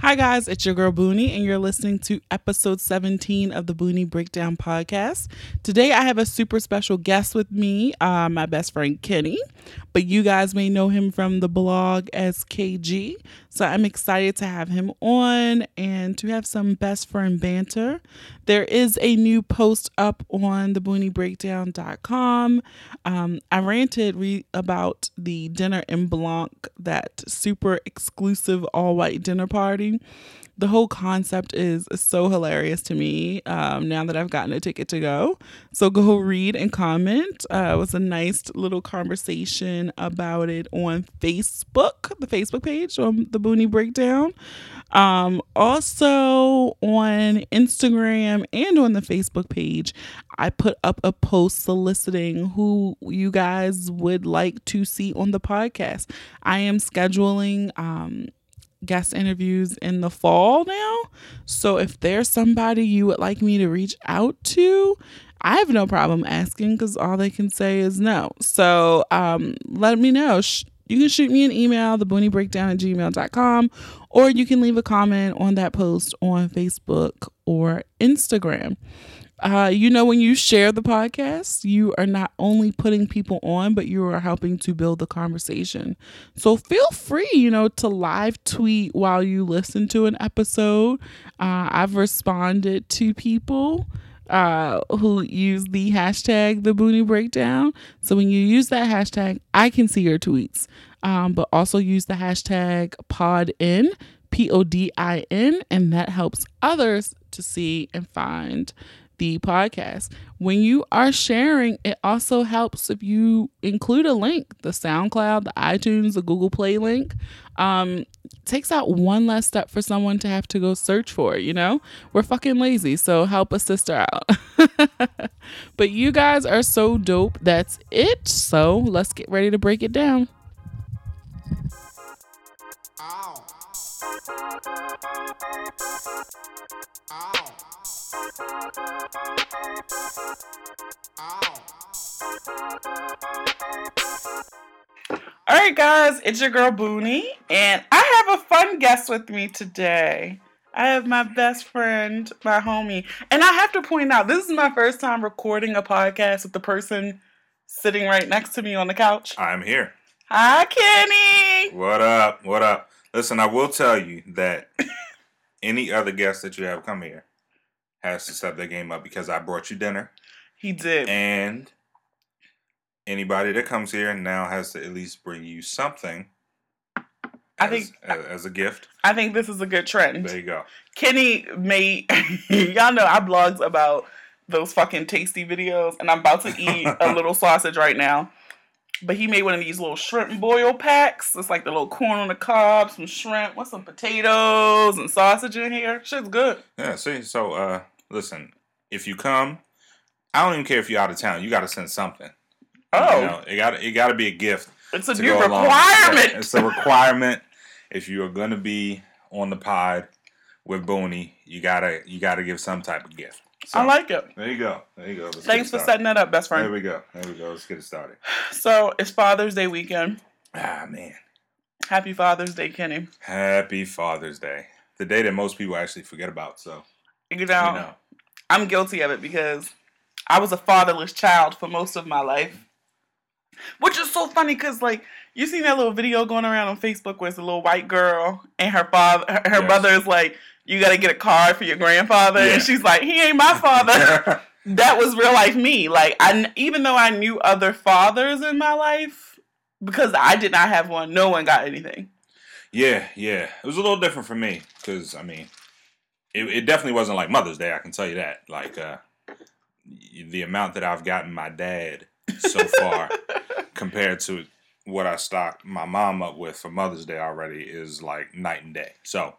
Hi guys, it's your girl Boonie, and you're listening to episode 17 of the Boonie Breakdown podcast. Today I have a super special guest with me, my best friend Kenny, but you guys may know him from the blog as KG. So I'm excited to have him on and to have some best friend banter. There is a new post up on thebooniebreakdown.com. I ranted about the Dinner in Blanc, that super exclusive all-white dinner party. The whole concept is so hilarious to me now that I've gotten a ticket to go. So go read and comment. It was a nice little conversation about it on Facebook, the Facebook page on the Boonie Breakdown. Also on Instagram and on the Facebook page, I put up a post soliciting who you guys would like to see on the podcast. I am scheduling guest interviews in the fall now. So if there's somebody you would like me to reach out to, I have no problem asking because all they can say is no. So let me know. You can shoot me an email, thebooniebreakdown@gmail.com, or you can leave a comment on that post on Facebook or Instagram. When you share the podcast, you are not only putting people on, but you are helping to build the conversation. So feel free, to live tweet while you listen to an episode. I've responded to people who use the hashtag the Boonie Breakdown. So when you use that hashtag, I can see your tweets. But also use the hashtag PODIN, PODIN, and that helps others to see and find the podcast. When you are sharing, it also helps if you include a link, the SoundCloud, the iTunes, the Google Play link. Takes out one less step for someone to have to go search for it, We're fucking lazy, so help a sister out. But you guys are so dope. That's it. So let's get ready to break it down. Ow. Ow. All right, guys, it's your girl Boonie, and I have a fun guest with me today. I have my best friend, my homie, and I have to point out, this is my first time recording a podcast with the person sitting right next to me on the couch. I'm here. Hi, Kenny. What up? What up? Listen, I will tell you that any other guest that you have come here has to step their game up, because I brought you dinner. He did. And anybody that comes here now has to at least bring you something as a gift. I think this is a good trend. There you go. Kenny made, y'all know I blogs about those fucking tasty videos, and I'm about to eat a little sausage right now. But he made one of these little shrimp boil packs. It's like the little corn on the cob, some shrimp, with some potatoes and sausage in here. Shit's good. Yeah, see, so listen, if you come, I don't even care if you're out of town. You got to send something. Oh. It got to be a gift. It's a new requirement. It's a requirement. If you are going to be on the pod with Boonie, you got to give some type of gift. So, I like it. There you go. Thanks for setting that up, best friend. There we go. Let's get it started. So, it's Father's Day weekend. Ah, man. Happy Father's Day, Kenny. Happy Father's Day. The day that most people actually forget about, so. I'm guilty of it because I was a fatherless child for most of my life. Which is so funny because, you seen that little video going around on Facebook where it's a little white girl and her mother is like, you got to get a card for your grandfather. Yeah. And she's like, he ain't my father. That was real life me. Even though I knew other fathers in my life, because I did not have one, no one got anything. Yeah. It was a little different for me because, it definitely wasn't like Mother's Day. I can tell you that. The amount that I've gotten my dad so far compared to what I stocked my mom up with for Mother's Day already is like night and day. So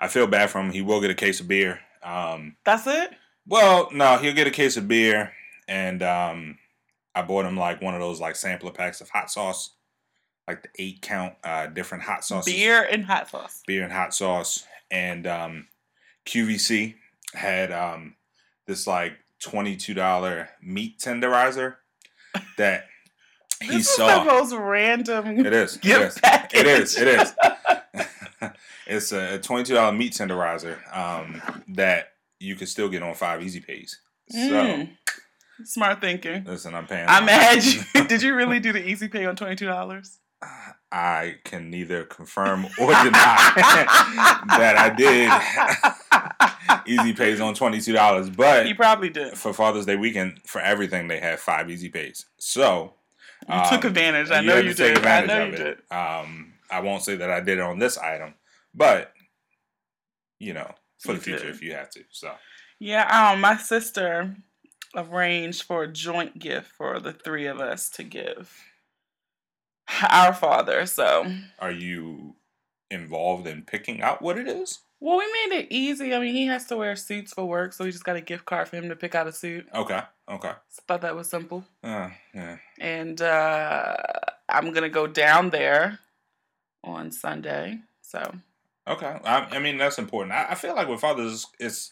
I feel bad for him. He will get a case of beer. That's it? Well, no, he'll get a case of beer, and I bought him one of those sampler packs of hot sauce, the 8-count different hot sauces. Beer and hot sauce, and QVC had this $22 meat tenderizer that he saw. This is the most random gift package. It is. It's a $22 meat tenderizer that you can still get on 5 Easy Pays. So smart thinking. Listen, I'm paying. I'm mad at you. Did you really do the Easy Pay on $22? I can neither confirm or deny that I did Easy Pays on $22, but you probably did. For Father's Day weekend, for everything, they had 5 Easy Pays. So you took advantage. I know you did. I know you did. I won't say that I did it on this item, but you know, for the future, if you have to. So yeah, my sister arranged for a joint gift for the three of us to give our father. So are you involved in picking out what it is? Well, we made it easy. I mean, he has to wear suits for work, so we just got a gift card for him to pick out a suit. Okay. So I thought that was simple. Yeah. And I'm gonna go down there on Sunday. So okay. I mean, that's important. I feel like with fathers, it's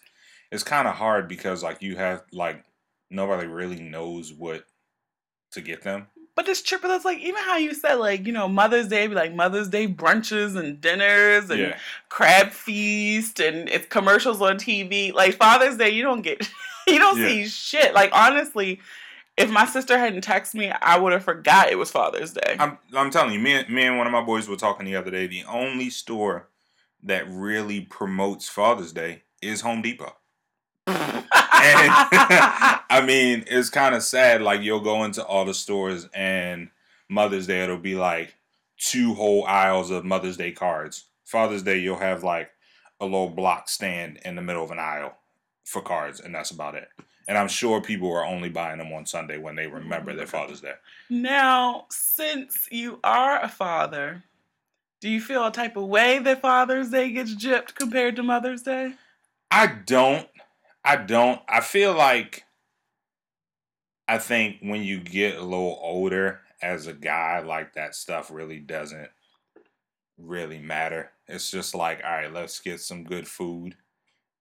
kind of hard because like you have like nobody really knows what to get them. But this trip with us, like, even how you said, like, you know, Mother's Day, be like Mother's Day brunches and dinners and crab feast and it's commercials on TV. Like, Father's Day, you don't see shit. Like, honestly, if my sister hadn't texted me, I would have forgot it was Father's Day. I'm telling you, me and one of my boys were talking the other day. The only store that really promotes Father's Day is Home Depot. And I mean, it's kind of sad. Like, you'll go into all the stores and Mother's Day, it'll be like 2 whole aisles of Mother's Day cards. Father's Day, you'll have like a little block stand in the middle of an aisle for cards, and that's about it. And I'm sure people are only buying them on Sunday when they remember their Father's Day. Now, since you are a father, do you feel a type of way that Father's Day gets gypped compared to Mother's Day? I don't. I feel like, I think when you get a little older as a guy, like, that stuff really doesn't really matter. It's just like, all right, let's get some good food.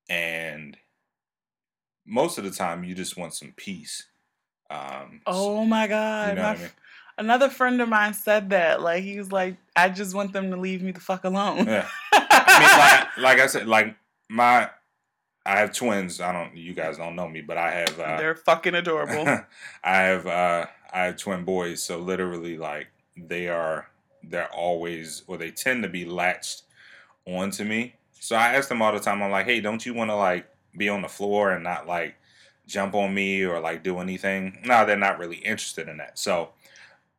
And most of the time, you just want some peace. Oh, my God. You know what I mean? Another friend of mine said that. Like, he was like, I just want them to leave me the fuck alone. Yeah. I mean, like I said, like, I have twins. You guys don't know me, but I have. They're fucking adorable. I have twin boys. So literally, like, they're always, or they tend to be latched onto me. So I ask them all the time. I'm like, hey, don't you want to like be on the floor and not like jump on me or like do anything? No, they're not really interested in that. So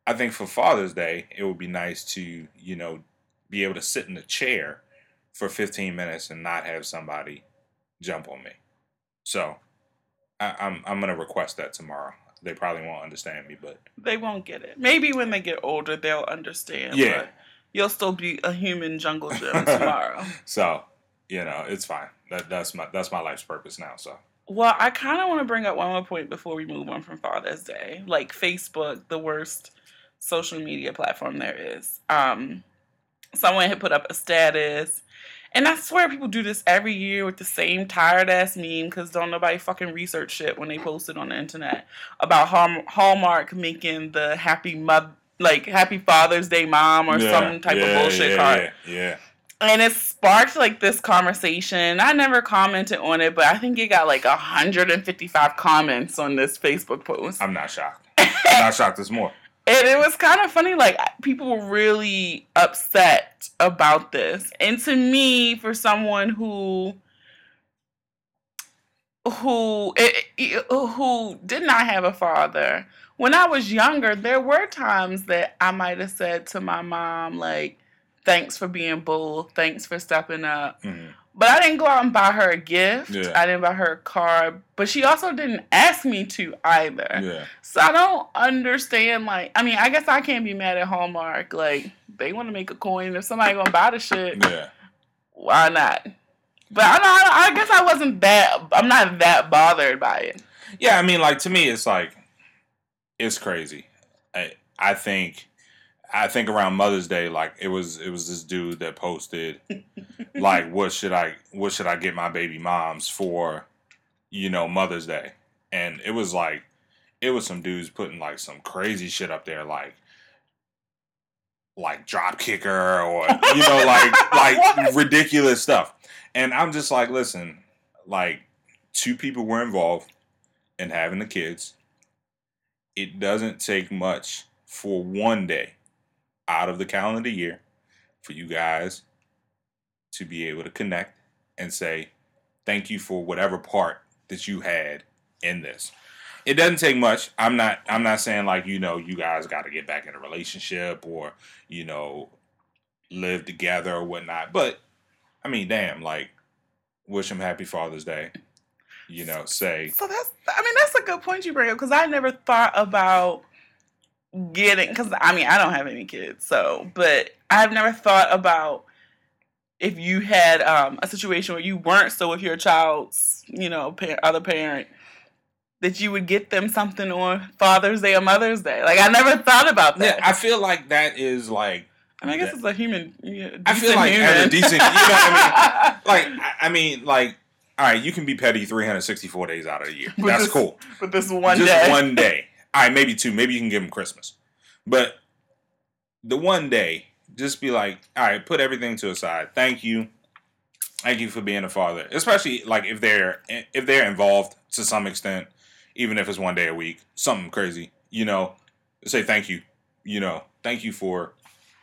I think for Father's Day, it would be nice to, you know, be able to sit in a chair for 15 minutes and not have somebody jump on me. So I'm gonna request that tomorrow. They probably won't understand me, but they won't get it. Maybe when they get older, they'll understand. Yeah, but you'll still be a human jungle gym tomorrow. So you know, it's fine. That's my life's purpose now. So well, I kind of want to bring up one more point before we move on from Father's Day. Like Facebook, the worst social media platform there is. Someone had put up a status. And I swear people do this every year with the same tired-ass meme because don't nobody fucking research shit when they post it on the internet about Hallmark making the Happy Father's Day Mom or some type of bullshit card. Yeah. And it sparked, like, this conversation. I never commented on it, but I think it got, like, 155 comments on this Facebook post. I'm not shocked. I'm not shocked. There's more. And it was kind of funny, like, people were really upset about this. And to me, for someone who did not have a father, when I was younger, there were times that I might have said to my mom, like, thanks for being bull, thanks for stepping up. Mm-hmm. But I didn't go out and buy her a gift. Yeah. I didn't buy her a card. But she also didn't ask me to either. Yeah. So I don't understand, like, I mean, I guess I can't be mad at Hallmark. Like, they want to make a coin. If somebody going to buy the shit, why not? But I guess I wasn't that, I'm not that bothered by it. Yeah, I mean, like, to me, it's like, it's crazy. I think around Mother's Day, like, it was this dude that posted, like, what should I get my baby moms for, you know, Mother's Day? And it was like, it was some dudes putting, like, some crazy shit up there, like, like drop kicker or, you know, like ridiculous stuff. And I'm just like, listen, like two people were involved in having the kids. It doesn't take much for one day out of the calendar year for you guys to be able to connect and say, thank you for whatever part that you had in this. It doesn't take much. I'm not saying like, you know, you guys got to get back in a relationship or, you know, live together or whatnot. But I mean, damn, like wish them happy Father's Day, you know, say. So that's a good point you bring up. 'Cause I never thought about getting, 'cause I mean, I don't have any kids. So, but I've never thought about if you had a situation where you weren't still with your child's, you know, other parent, that you would get them something on Father's Day or Mother's Day. Like, I never thought about that. Yeah, I feel like that is, like... I mean, I guess it's a human... You know, I feel like as a decent... You know what I mean? Like, I mean, like, all right, you can be petty 364 days out of the year. But that's this, cool. But this one just day. Just one day. All right, maybe two. Maybe you can give them Christmas. But the one day, just be like, all right, put everything to aside. Thank you. Thank you for being a father. Especially, like, if they're involved to some extent... Even if it's one day a week, something crazy, you know, say thank you, you know, thank you for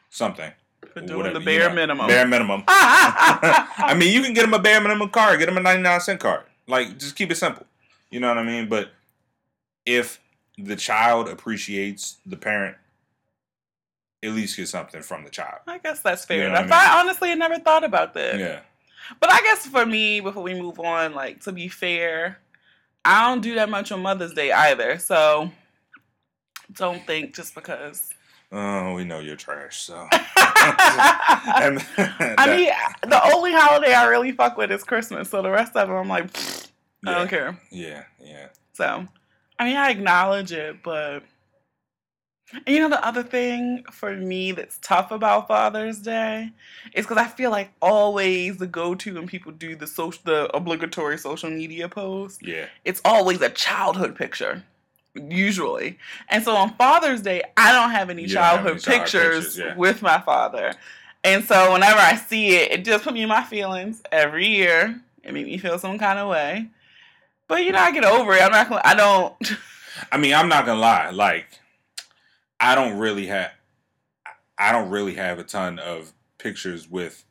something. For doing whatever, the bare minimum. Bare minimum. I mean, you can get them a bare minimum card, get them a 99-cent card. Like, just keep it simple. You know what I mean? But if the child appreciates the parent, at least get something from the child. I guess that's fair enough. You know what I mean? I honestly had never thought about that. Yeah. But I guess for me, before we move on, like, to be fair... I don't do that much on Mother's Day either, so don't think just because. Oh, we know you're trash, so. I mean, the only holiday I really fuck with is Christmas, so the rest of them I'm like, yeah. I don't care. Yeah, yeah. So, I mean, I acknowledge it, but. And you know, the other thing for me that's tough about Father's Day is because I feel like always the go-to when people do the obligatory social media post, yeah, it's always a childhood picture, usually. And so on Father's Day, I don't have any childhood pictures yeah. with my father. And so whenever I see it, it just put me in my feelings every year. It made me feel some kind of way. But, you know, I get over it. I mean, I'm not going to lie. Like... I don't really have a ton of pictures with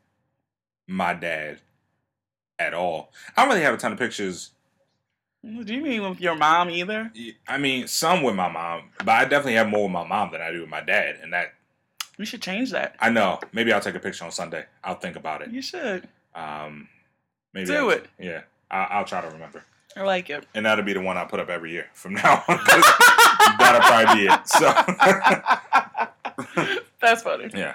my dad at all. I don't really have a ton of pictures. Do you mean with your mom either? I mean, some with my mom, but I definitely have more with my mom than I do with my dad, and that. We should change that. I know. Maybe I'll take a picture on Sunday. I'll think about it. You should. Maybe do it. Yeah, I'll try to remember. I like it. And that'll be the one I put up every year from now on. That'll probably be it. So that's funny. Yeah.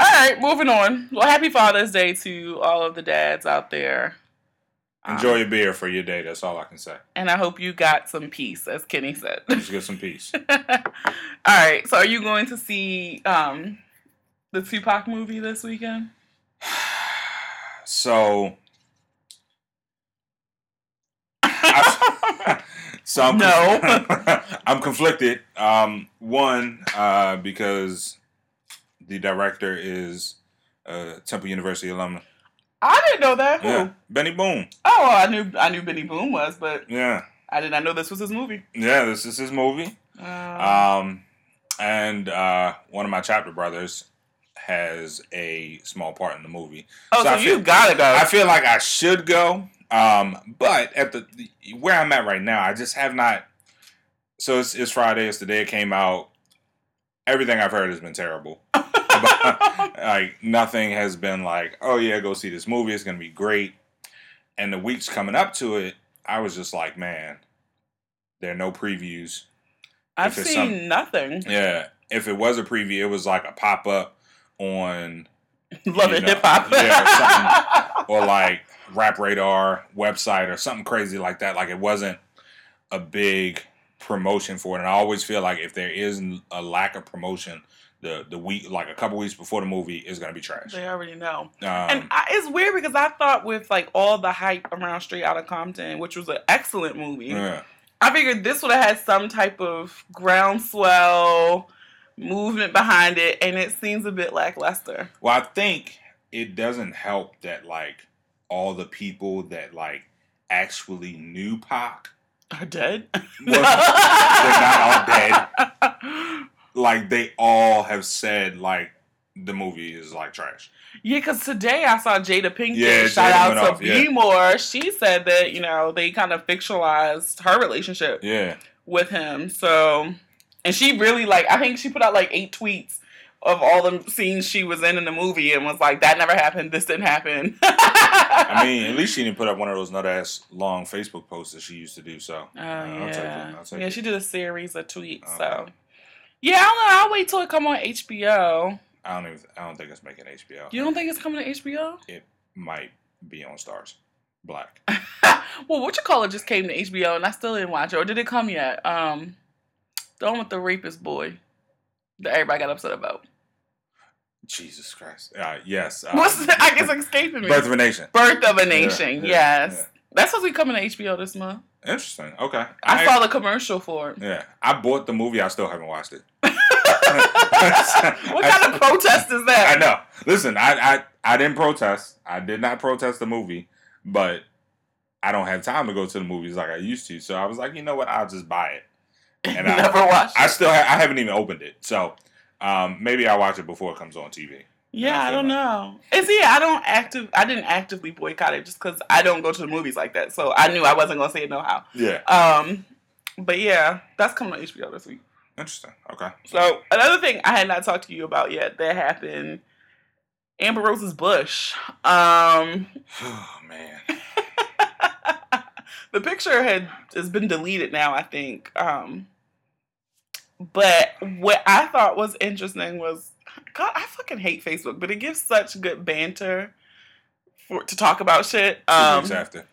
All right, moving on. Well, happy Father's Day to all of the dads out there. Enjoy your beer for your day. That's all I can say. And I hope you got some peace, as Kenny said. Just get some peace. All right. So are you going to see the Tupac movie this weekend? So... I'm conflicted. One, because the director is a Temple University alumna. I didn't know that. Who? Yeah. Benny Boom. Oh, I knew Benny Boom was, but yeah, I did not know this was his movie. Yeah, this is his movie. And one of my chapter brothers has a small part in the movie. Oh, so you gotta go. I feel like I should go. But at the where I'm at right now, I just have not. So it's Friday. It's the day it came out. Everything I've heard has been terrible. Like nothing has been like, oh yeah, go see this movie. It's gonna be great. And the weeks coming up to it, I was just like, man, there are no previews. I've seen nothing. Yeah, if it was a preview, it was like a pop up on Love It Hip Hop, yeah, or something, or like. Rap Radar website or something crazy like that. Like it wasn't a big promotion for it. And I always feel like if there is a lack of promotion, the week, like a couple weeks before the movie, is going to be trash. They already know. It's weird because I thought with like all the hype around Straight Outta Compton, which was an excellent movie, yeah. I figured this would have had some type of groundswell movement behind it, and it seems a bit lackluster. Well, I think it doesn't help that, like, all the people that, like, actually knew Pac are dead. Well, they're not all dead. Like, they all have said, like, the movie is, like, trash. Yeah, because today I saw Jada Pinkett, shout out to B More. She said that, you know, they kind of fictionalized her relationship with him. So, and she really, like, I think she put out, like, 8 tweets of all the scenes she was in the movie and was like, that never happened, this didn't happen. I mean, at least she didn't put up one of those nut-ass long Facebook posts that she used to do, so. Oh, yeah. I'll take it. She did a series of tweets, so. Yeah, I don't know. I'll wait till it come on HBO. I don't think it's making HBO. You don't think it's coming to HBO? It might be on Stars Black. Well, What You Call It just came to HBO, and I still didn't watch it. Or did it come yet? The one with the rapist boy that everybody got upset about. Jesus Christ. Yes. I guess it's escaping me. Birth of a Nation. Birth of a Nation, yes. Yeah. That's supposed to be coming to HBO this month. Interesting. Okay. I saw the commercial for it. Yeah. I bought the movie. I still haven't watched it. What kind of protest is that? I know. Listen, I didn't protest. I did not protest the movie, but I don't have time to go to the movies like I used to. So I was like, you know what? I'll just buy it. And Never watched it. I haven't even opened it. So maybe I'll watch it before it comes on TV. Yeah, I don't know. I didn't actively boycott it just because I don't go to the movies like that. So I knew I wasn't going to say it no how. Yeah. But yeah, that's coming on HBO this week. Interesting. Okay. So another thing I had not talked to you about yet that happened, Amber Rose's bush. Oh, man. The picture has been deleted now, I think. But what I thought was interesting was, God, I fucking hate Facebook, but it gives such good banter to talk about shit. 2 weeks after.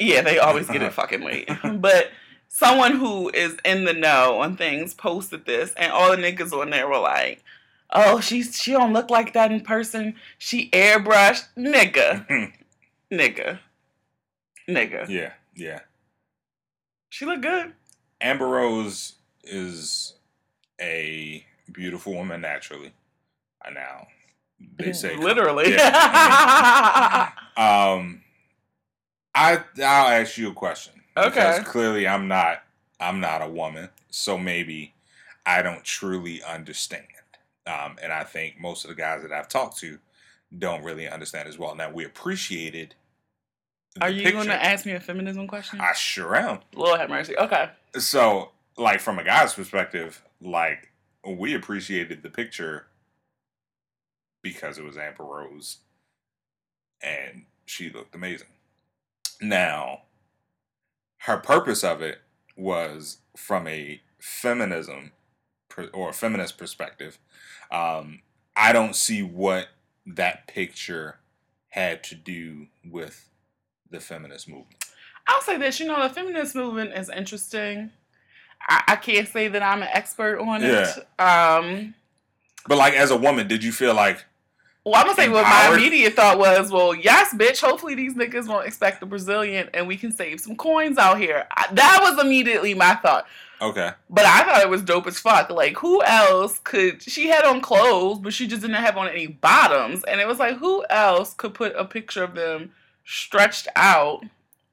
Yeah, they always get it fucking late. But someone who is in the know on things posted this, and all the niggas on there were like, oh, she don't look like that in person. She airbrushed. Nigga. Yeah. She looked good. Amber Rose is a beautiful woman naturally. Now, they say literally. Yeah, I mean, I'll ask you a question. Okay. Because clearly, I'm not a woman, so maybe I don't truly understand. And I think most of the guys that I've talked to don't really understand as well. Now, we appreciated. Are you going to ask me a feminism question? I sure am. Lord have mercy. Okay. So, like, from a guy's perspective, like, we appreciated the picture because it was Amber Rose, and she looked amazing. Now, her purpose of it was from a feminist perspective. I don't see what that picture had to do with the feminist movement. I'll say this, you know, the feminist movement is interesting. I can't say that I'm an expert on it. But, like, as a woman, did you feel like... Well, I'm going to say what my immediate thought was, well, yes, bitch, hopefully these niggas won't expect the Brazilian and we can save some coins out here. That was immediately my thought. Okay. But I thought it was dope as fuck. Like, who else could... She had on clothes, but she just didn't have on any bottoms. And it was like, who else could put a picture of them stretched out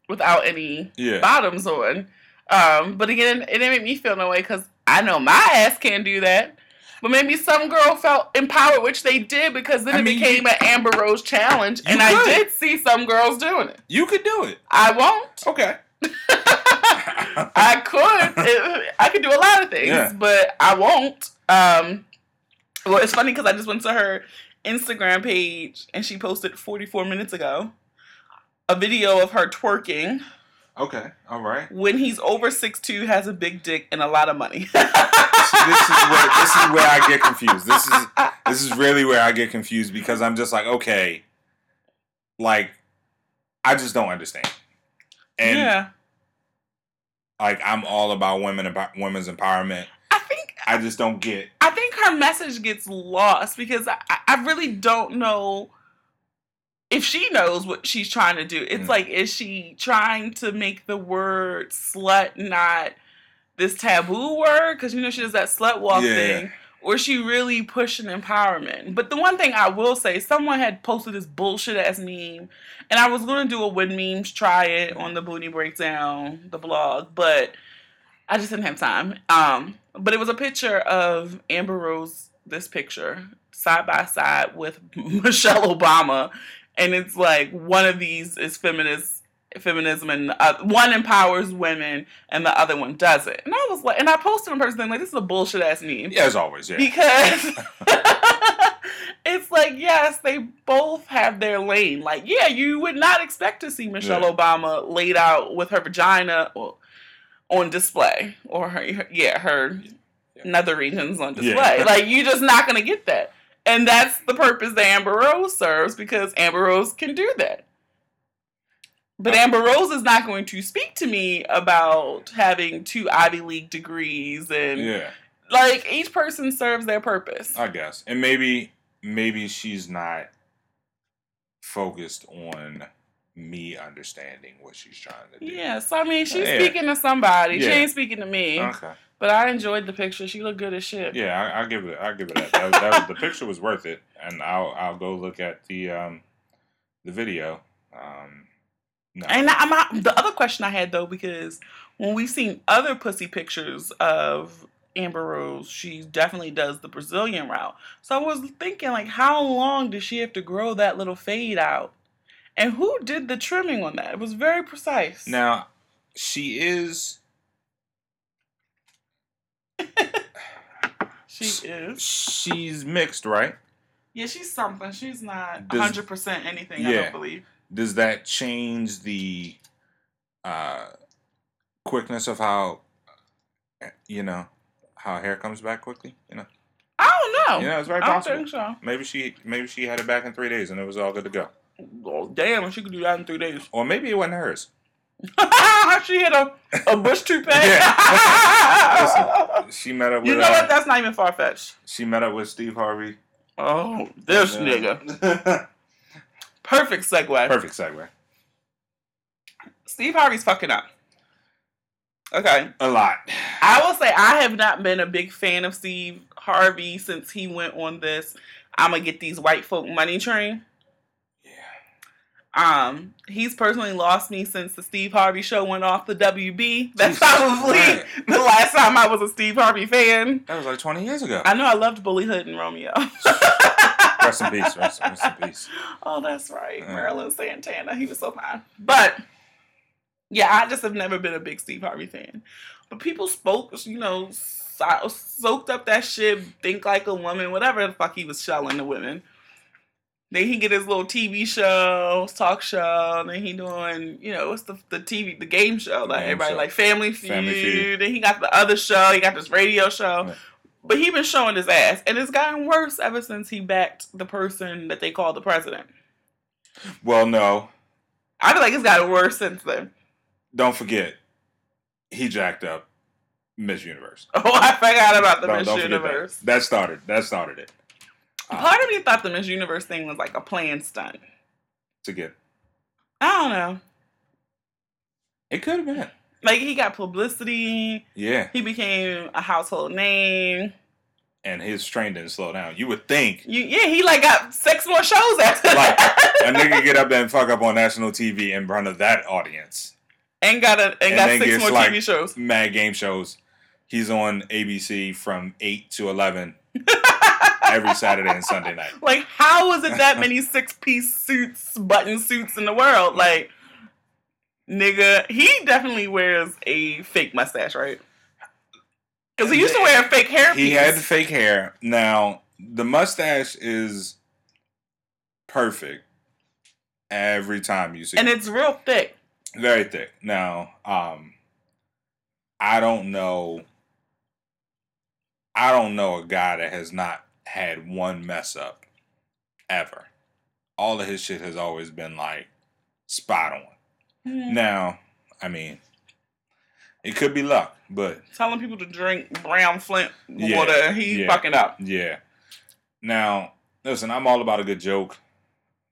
without any bottoms on? But again, it didn't make me feel no way because I know my ass can't do that. But maybe some girl felt empowered, which they did, because then became an Amber Rose challenge. And I did see some girls doing it. You could do it. I won't. Okay. I could. I could do a lot of things, but I won't. Well, it's funny because I just went to her Instagram page, and she posted 44 minutes ago a video of her twerking. Okay, all right. When he's over 6'2", has a big dick and a lot of money. This is where I get confused. This is really where I get confused because I'm just like, okay, like, I just don't understand. And like, I'm all about women's empowerment. I just don't get. I think her message gets lost because I really don't know. If she knows what she's trying to do, it's like, is she trying to make the word slut not this taboo word? Because, you know, she does that slut walk thing. Or is she really pushing empowerment? But the one thing I will say, someone had posted this bullshit-ass meme, and I was going to do a When Memes Try It on the Boonie Breakdown, the blog, but I just didn't have time. But it was a picture of Amber Rose, this picture, side by side with Michelle Obama, and it's like one of these is feminism, and the other, one empowers women and the other one doesn't. And I was like, and I posted on person like, this is a bullshit ass meme. Yeah, as always, yeah. Because it's like, yes, they both have their lane. Like, yeah, you would not expect to see Michelle Obama laid out with her vagina on display or her nether regions on display. Yeah. Like, you're just not gonna get that. And that's the purpose that Amber Rose serves, because Amber Rose can do that. But Amber Rose is not going to speak to me about having 2 Ivy League degrees and like each person serves their purpose. I guess. And maybe she's not focused on me understanding what she's trying to do. Yeah, so I mean she's speaking to somebody. Yeah. She ain't speaking to me. Okay. But I enjoyed the picture. She looked good as shit. Yeah, I'll give it that. The picture was worth it. And I'll go look at the video. No. And the other question I had, though, because when we've seen other pussy pictures of Amber Rose, she definitely does the Brazilian route. So I was thinking, like, how long does she have to grow that little fade out? And who did the trimming on that? It was very precise. Now, she is... She's mixed, right? Yeah, she's something. She's not 100% anything, I don't believe. Does that change the quickness of how, how hair comes back quickly? I don't know. It's very possible. I think so. Maybe she had it back in 3 days and it was all good to go. Oh, damn, she could do that in 3 days. Or maybe it wasn't hers. She had a bush toupee. Listen, she met up with... You know what? That's not even far-fetched. She met up with Steve Harvey. Oh, this nigga. Perfect segue. Steve Harvey's fucking up. Okay. A lot. I will say I have not been a big fan of Steve Harvey since he went on this I'ma get these white folk money train. Yeah. He's personally lost me since the Steve Harvey show went off the WB. That's probably the last time I was a Steve Harvey fan. That was like 20 years ago. I know, I loved Bully Hood and Romeo. Rest in peace. Rest in peace. Oh, that's right. Marilyn Santana. He was so fine. But, I just have never been a big Steve Harvey fan. But people soaked up that shit, think like a woman, whatever the fuck he was shelling to women. Then he get his little TV show, talk show, and then he doing, what's the game show? Like everybody like Family Feud. Then he got the other show. He got this radio show. Yeah. But he been showing his ass, and it's gotten worse ever since he backed the person that they call the president. Well, no. I feel like it's gotten worse since then. Don't forget, he jacked up Miss Universe. Oh, I forgot about the Miss Universe. That started it. Part of me thought the Miss Universe thing was like a planned stunt. To get... I don't know. It could have been. Like, he got publicity. Yeah. He became a household name. And his train didn't slow down. You would think. He got 6 more shows after that. Like, a nigga get up there and fuck up on national TV in front of that audience. And got 6 more TV shows. Mad game shows. He's on ABC from 8 to 11 every Saturday and Sunday night. Like, how is it that many 6-piece suits, button suits in the world? Like... Nigga, he definitely wears a fake mustache, right? Because he used to wear a fake hairpiece. He had the fake hair. Now, the mustache is perfect every time you see it. And it's real thick. Very thick. Now, I don't know. I don't know a guy that has not had one mess up ever. All of his shit has always been like spot on. Mm-hmm. Now, I mean, it could be luck, but... Telling people to drink Brown Flint water, he's fucking up. Yeah. Now, listen, I'm all about a good joke.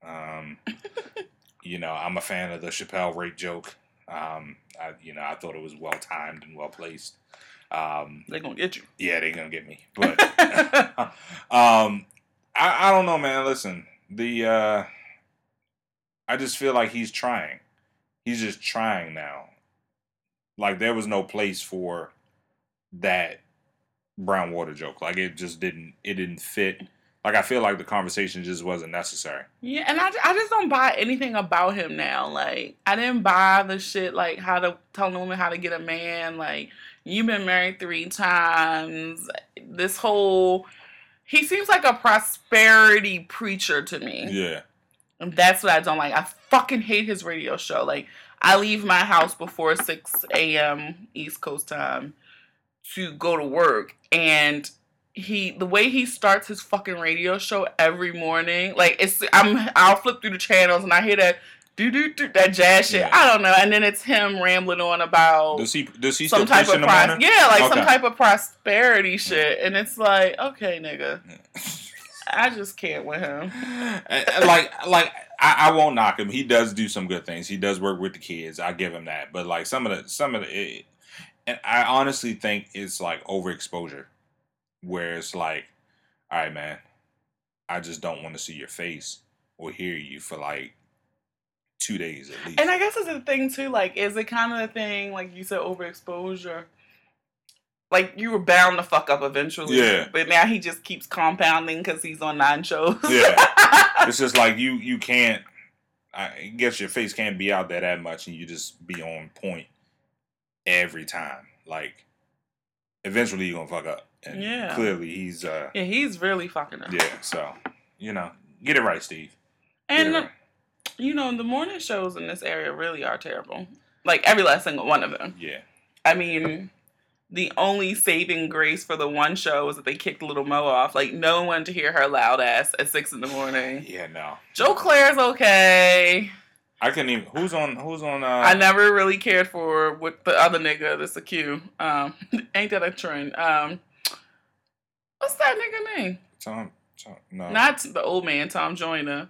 I'm a fan of the Chappelle rape joke. I thought it was well-timed and well-placed. They're going to get you. Yeah, they're going to get me. But I don't know, man. Listen, I just feel like he's trying. He's just trying now. Like, there was no place for that brown water joke. Like, it just didn't fit. Like, I feel like the conversation just wasn't necessary. Yeah, and I just don't buy anything about him now. Like, I didn't buy the shit, like, how to tell a woman how to get a man. Like, you've been married 3 times. This whole... He seems like a prosperity preacher to me. Yeah. And that's what I don't like. I fucking hate his radio show. Like, I leave my house before 6 a.m. East Coast time to go to work, and... The way he starts his fucking radio show every morning, like I'll flip through the channels and I hear that do that jazz shit. Yeah. I don't know, and then it's him rambling on about does he some type of some type of prosperity shit, and it's like, okay, nigga, I just can't with him. like I won't knock him. He does do some good things. He does work with the kids. I give him that, but like some of the, and I honestly think it's like overexposure. Where it's like, all right, man, I just don't want to see your face or hear you for, like, 2 days at least. And I guess it's a thing, too. Like, is it kind of a thing, like you said, overexposure? Like, you were bound to fuck up eventually. Yeah. But now he just keeps compounding because he's on 9 shows. Yeah. It's just like you can't... I guess your face can't be out there that much and you just be on point every time. Like, eventually you're going to fuck up. And yeah. Clearly he's... yeah, he's really fucking up. Yeah, so, get it right, Steve. And, right. The morning shows in this area really are terrible. Like, every last single one of them. Yeah. I mean, the only saving grace for the one show was that they kicked Little Mo off. Like, no one to hear her loud ass at 6 a.m. Yeah, no. Jo Claire's okay. I couldn't even... Who's on... I never really cared for with the other nigga that's a Q. Ain't that a trend? What's that nigga name? Tom, no. Not the old man, Tom Joyner.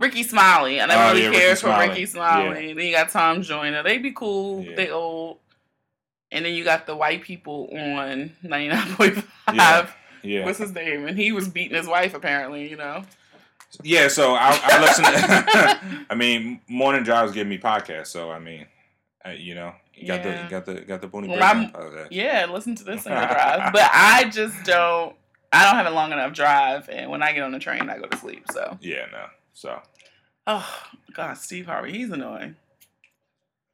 Ricky Smiley. I never really cared for Ricky Smiley. Yeah. Then you got Tom Joyner. They be cool. Yeah. They old. And then you got the white people on 99.5. Yeah. Yeah. What's his name? And he was beating his wife, apparently, Yeah, so I listen to... I mean, morning drives give me podcasts, so, I mean, You got the Boonie Breakdown. Yeah, listen to this on your drive. But I just don't. I don't have a long enough drive, and when I get on the train, I go to sleep. So yeah, no. So. Oh God, Steve Harvey, he's annoying.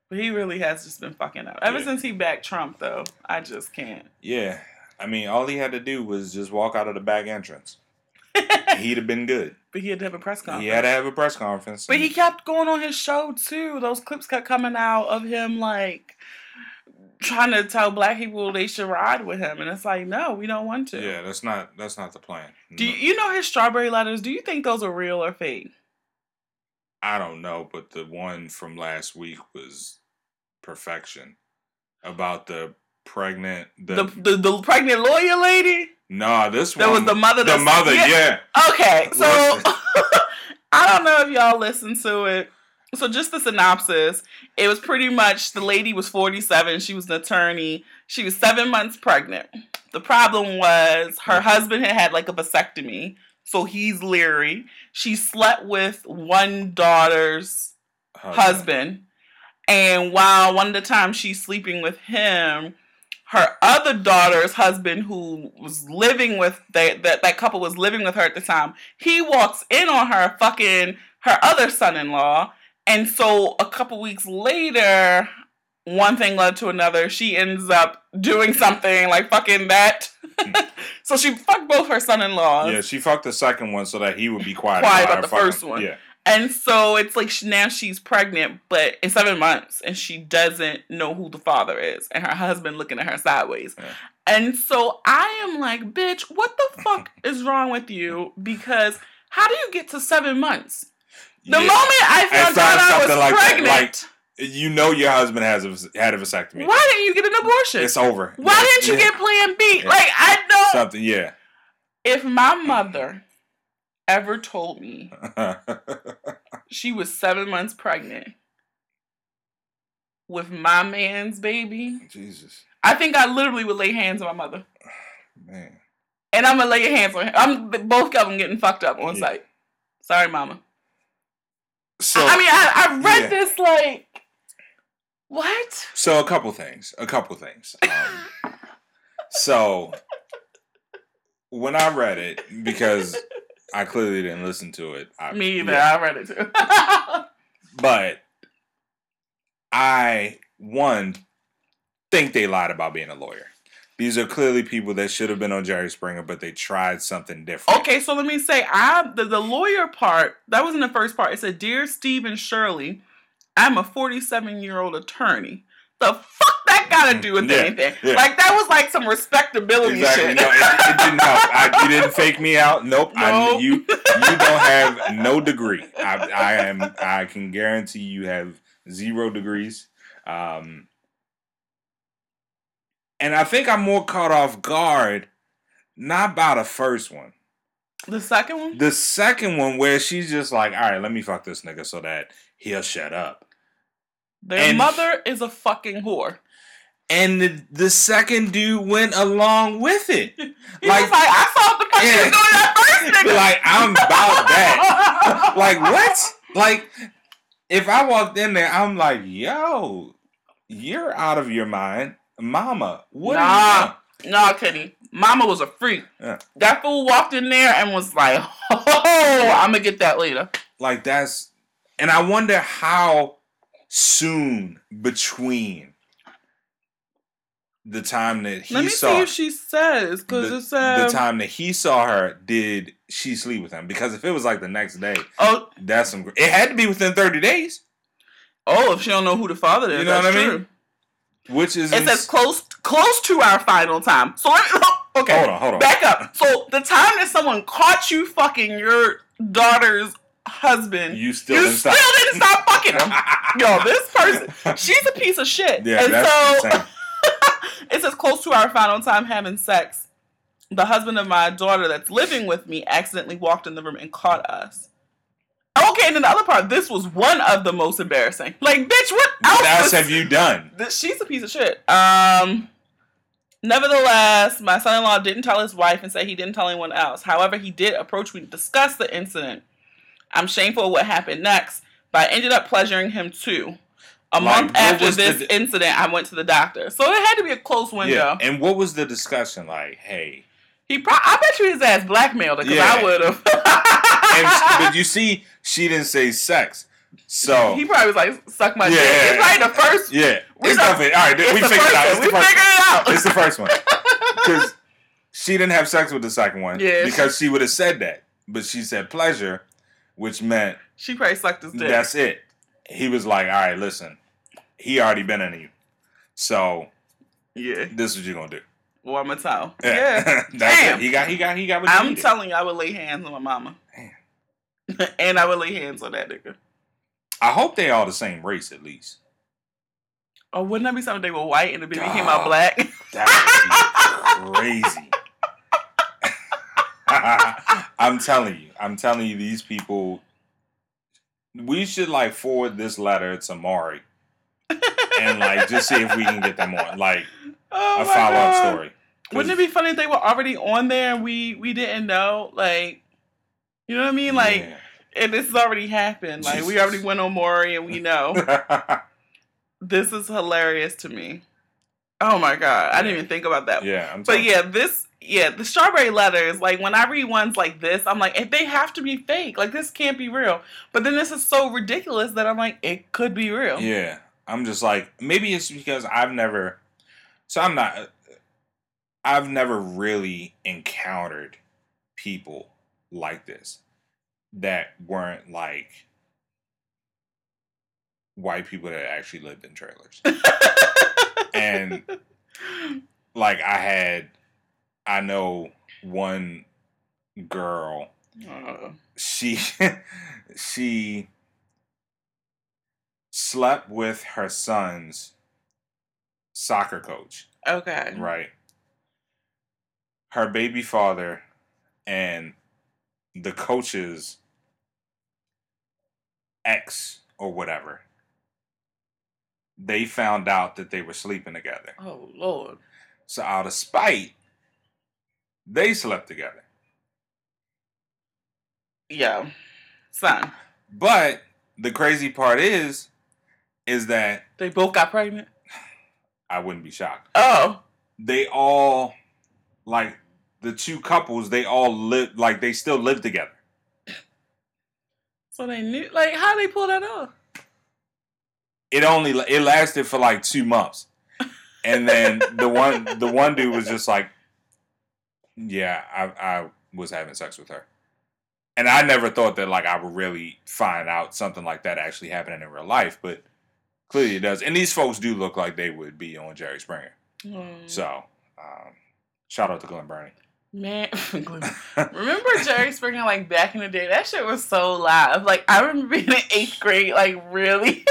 But he really has just been fucking up ever since he backed Trump, though. I just can't. Yeah, I mean, all he had to do was just walk out of the back entrance. He'd have been good. But he had to have a press conference. But he kept going on his show, too. Those clips kept coming out of him, like, trying to tell black people they should ride with him. And it's like, no, we don't want to. Yeah, that's not the plan. Do no. You know his strawberry letters? Do you think those are real or fake? I don't know, but the one from last week was perfection. About the pregnant... The pregnant lawyer lady? No, this one. That was the mother. The mother, yeah. Okay, so I don't know if y'all listened to it. So just the synopsis. It was pretty much the lady was 47. She was an attorney. She was 7 months pregnant. The problem was her husband had like a vasectomy, so he's leery. She slept with one daughter's husband, and while one of the times she's sleeping with him. Her other daughter's husband, who was living with that couple was living with her at the time, he walks in on her fucking her other son-in-law. And so a couple weeks later, one thing led to another. She ends up doing something like fucking that. So she fucked both her son-in-laws. Yeah, she fucked the second one so that he would be quiet about the first one. Yeah. And so it's like now she's pregnant, but in 7 months, and she doesn't know who the father is, and her husband looking at her sideways. Yeah. And so I am like, bitch, what the fuck is wrong with you? Because how do you get to 7 months? The moment I found out I was pregnant. Your husband had a vasectomy. Why didn't you get an abortion? It's over. Why didn't you get Plan B? Yeah. Like, I know. Something, yeah. If my mother... ever told me she was 7 months pregnant with my man's baby. Jesus. I think I literally would lay hands on my mother. Man. And I'm gonna lay hands on him. I'm both of them getting fucked up on sight. Sorry, mama. So I mean, I read this like what? So a couple things. So when I read it, because I clearly didn't listen to it. Me either. Yeah. I read it too. But I think they lied about being a lawyer. These are clearly people that should have been on Jerry Springer, but they tried something different. Okay, so let me say, the lawyer part, that wasn't the first part. It said, "Dear Steve and Shirley, I'm a 47-year-old attorney." The fuck that got to do with anything? Yeah. Like, that was like some respectability shit. No, it didn't help. You didn't fake me out. Nope. You don't have no degree. I can guarantee you have 0 degrees. And I think I'm more caught off guard, not by the first one. The second one? The second one where she's just like, all right, let me fuck this nigga so that he'll shut up. Their mother is a fucking whore. And the second dude went along with it. He was like, I saw the fucking doing that first nigga. Like, I'm about that. Like, what? Like, if I walked in there, I'm like, yo, you're out of your mind. Mama, what? Nah, Kenny. Mama was a freak. Yeah. That fool walked in there and was like, "Oh, I'm gonna get that later." Like that's, and I wonder how soon between the time that he saw. Let me see if she says, because it says the time that he saw her. Did she sleep with him? Because if it was like the next day, that's some. It had to be within 30 days. Oh, if she don't know who the father is, you know that's what I mean. True. Which is it says close to our final time. So let me, okay, hold on, back up. So the time that someone caught you fucking your daughter's husband, you still didn't stop fucking him. Yo, this person, she's a piece of shit. Yeah, and that's so it says close to our final time having sex. The husband of my daughter that's living with me accidentally walked in the room and caught us. Okay, and then the other part, this was one of the most embarrassing. Like, bitch, what else have you done? She's a piece of shit. Nevertheless, my son-in-law didn't tell his wife and said he didn't tell anyone else. However, he did approach me to discuss the incident. I'm shameful of what happened next, but I ended up pleasuring him too. A month after this incident, I went to the doctor. So it had to be a close window. Yeah, and what was the discussion like? Hey. I bet you his ass blackmailed her, because I would have. But you see, she didn't say sex, so he probably was like, "Suck my dick." Yeah, it's probably the first. Yeah, it's nothing. All right, we figured it out. It's the first one, because she didn't have sex with the second one. Yeah, because she would have said that, but she said pleasure, which meant she probably sucked his dick. That's it. He was like, "All right, listen, he already been in you, so yeah, this is what you're gonna do." Well, I'm gonna tell. Yeah, damn. It. He got. What I'm telling you, I would lay hands on my mama. Damn. And I would lay hands on that nigga. I hope they all the same race at least. Oh, wouldn't that be something? They were white and the baby came out black. That would be crazy. I'm telling you, these people. We should like forward this letter to Mari, and like just see if we can get them on like a follow up story. Wouldn't it be funny if they were already on there and we didn't know like. You know what I mean? Like, and this has already happened. Like, we already went on Maury and we know. This is hilarious to me. Oh, my God. I didn't even think about that. Yeah. The strawberry letters, like, when I read ones like this, I'm like, they have to be fake. Like, this can't be real. But then this is so ridiculous that I'm like, it could be real. Yeah. I'm just like, maybe it's because I've never really encountered people like this that weren't like white people that actually lived in trailers. And like I know one girl, she slept with her son's soccer coach. Okay. Right. Her baby father and the coach's ex or whatever they found out that they were sleeping together. Oh, Lord. So out of spite, they slept together. Yeah. Son. But the crazy part is that... They both got pregnant? I wouldn't be shocked. Oh. They all, like, the two couples, they all lived, like, they still live together. So they knew, like, how they pull that off? It lasted for like 2 months. And then the one dude was just like, yeah, I was having sex with her. And I never thought that, like, I would really find out something like that actually happening in real life, but clearly it does. And these folks do look like they would be on Jerry Springer. Mm. So, shout out to Glen Burnie. Man, remember Jerry Springer, like, back in the day? That shit was so live. Like, I remember being in 8th grade, like, really...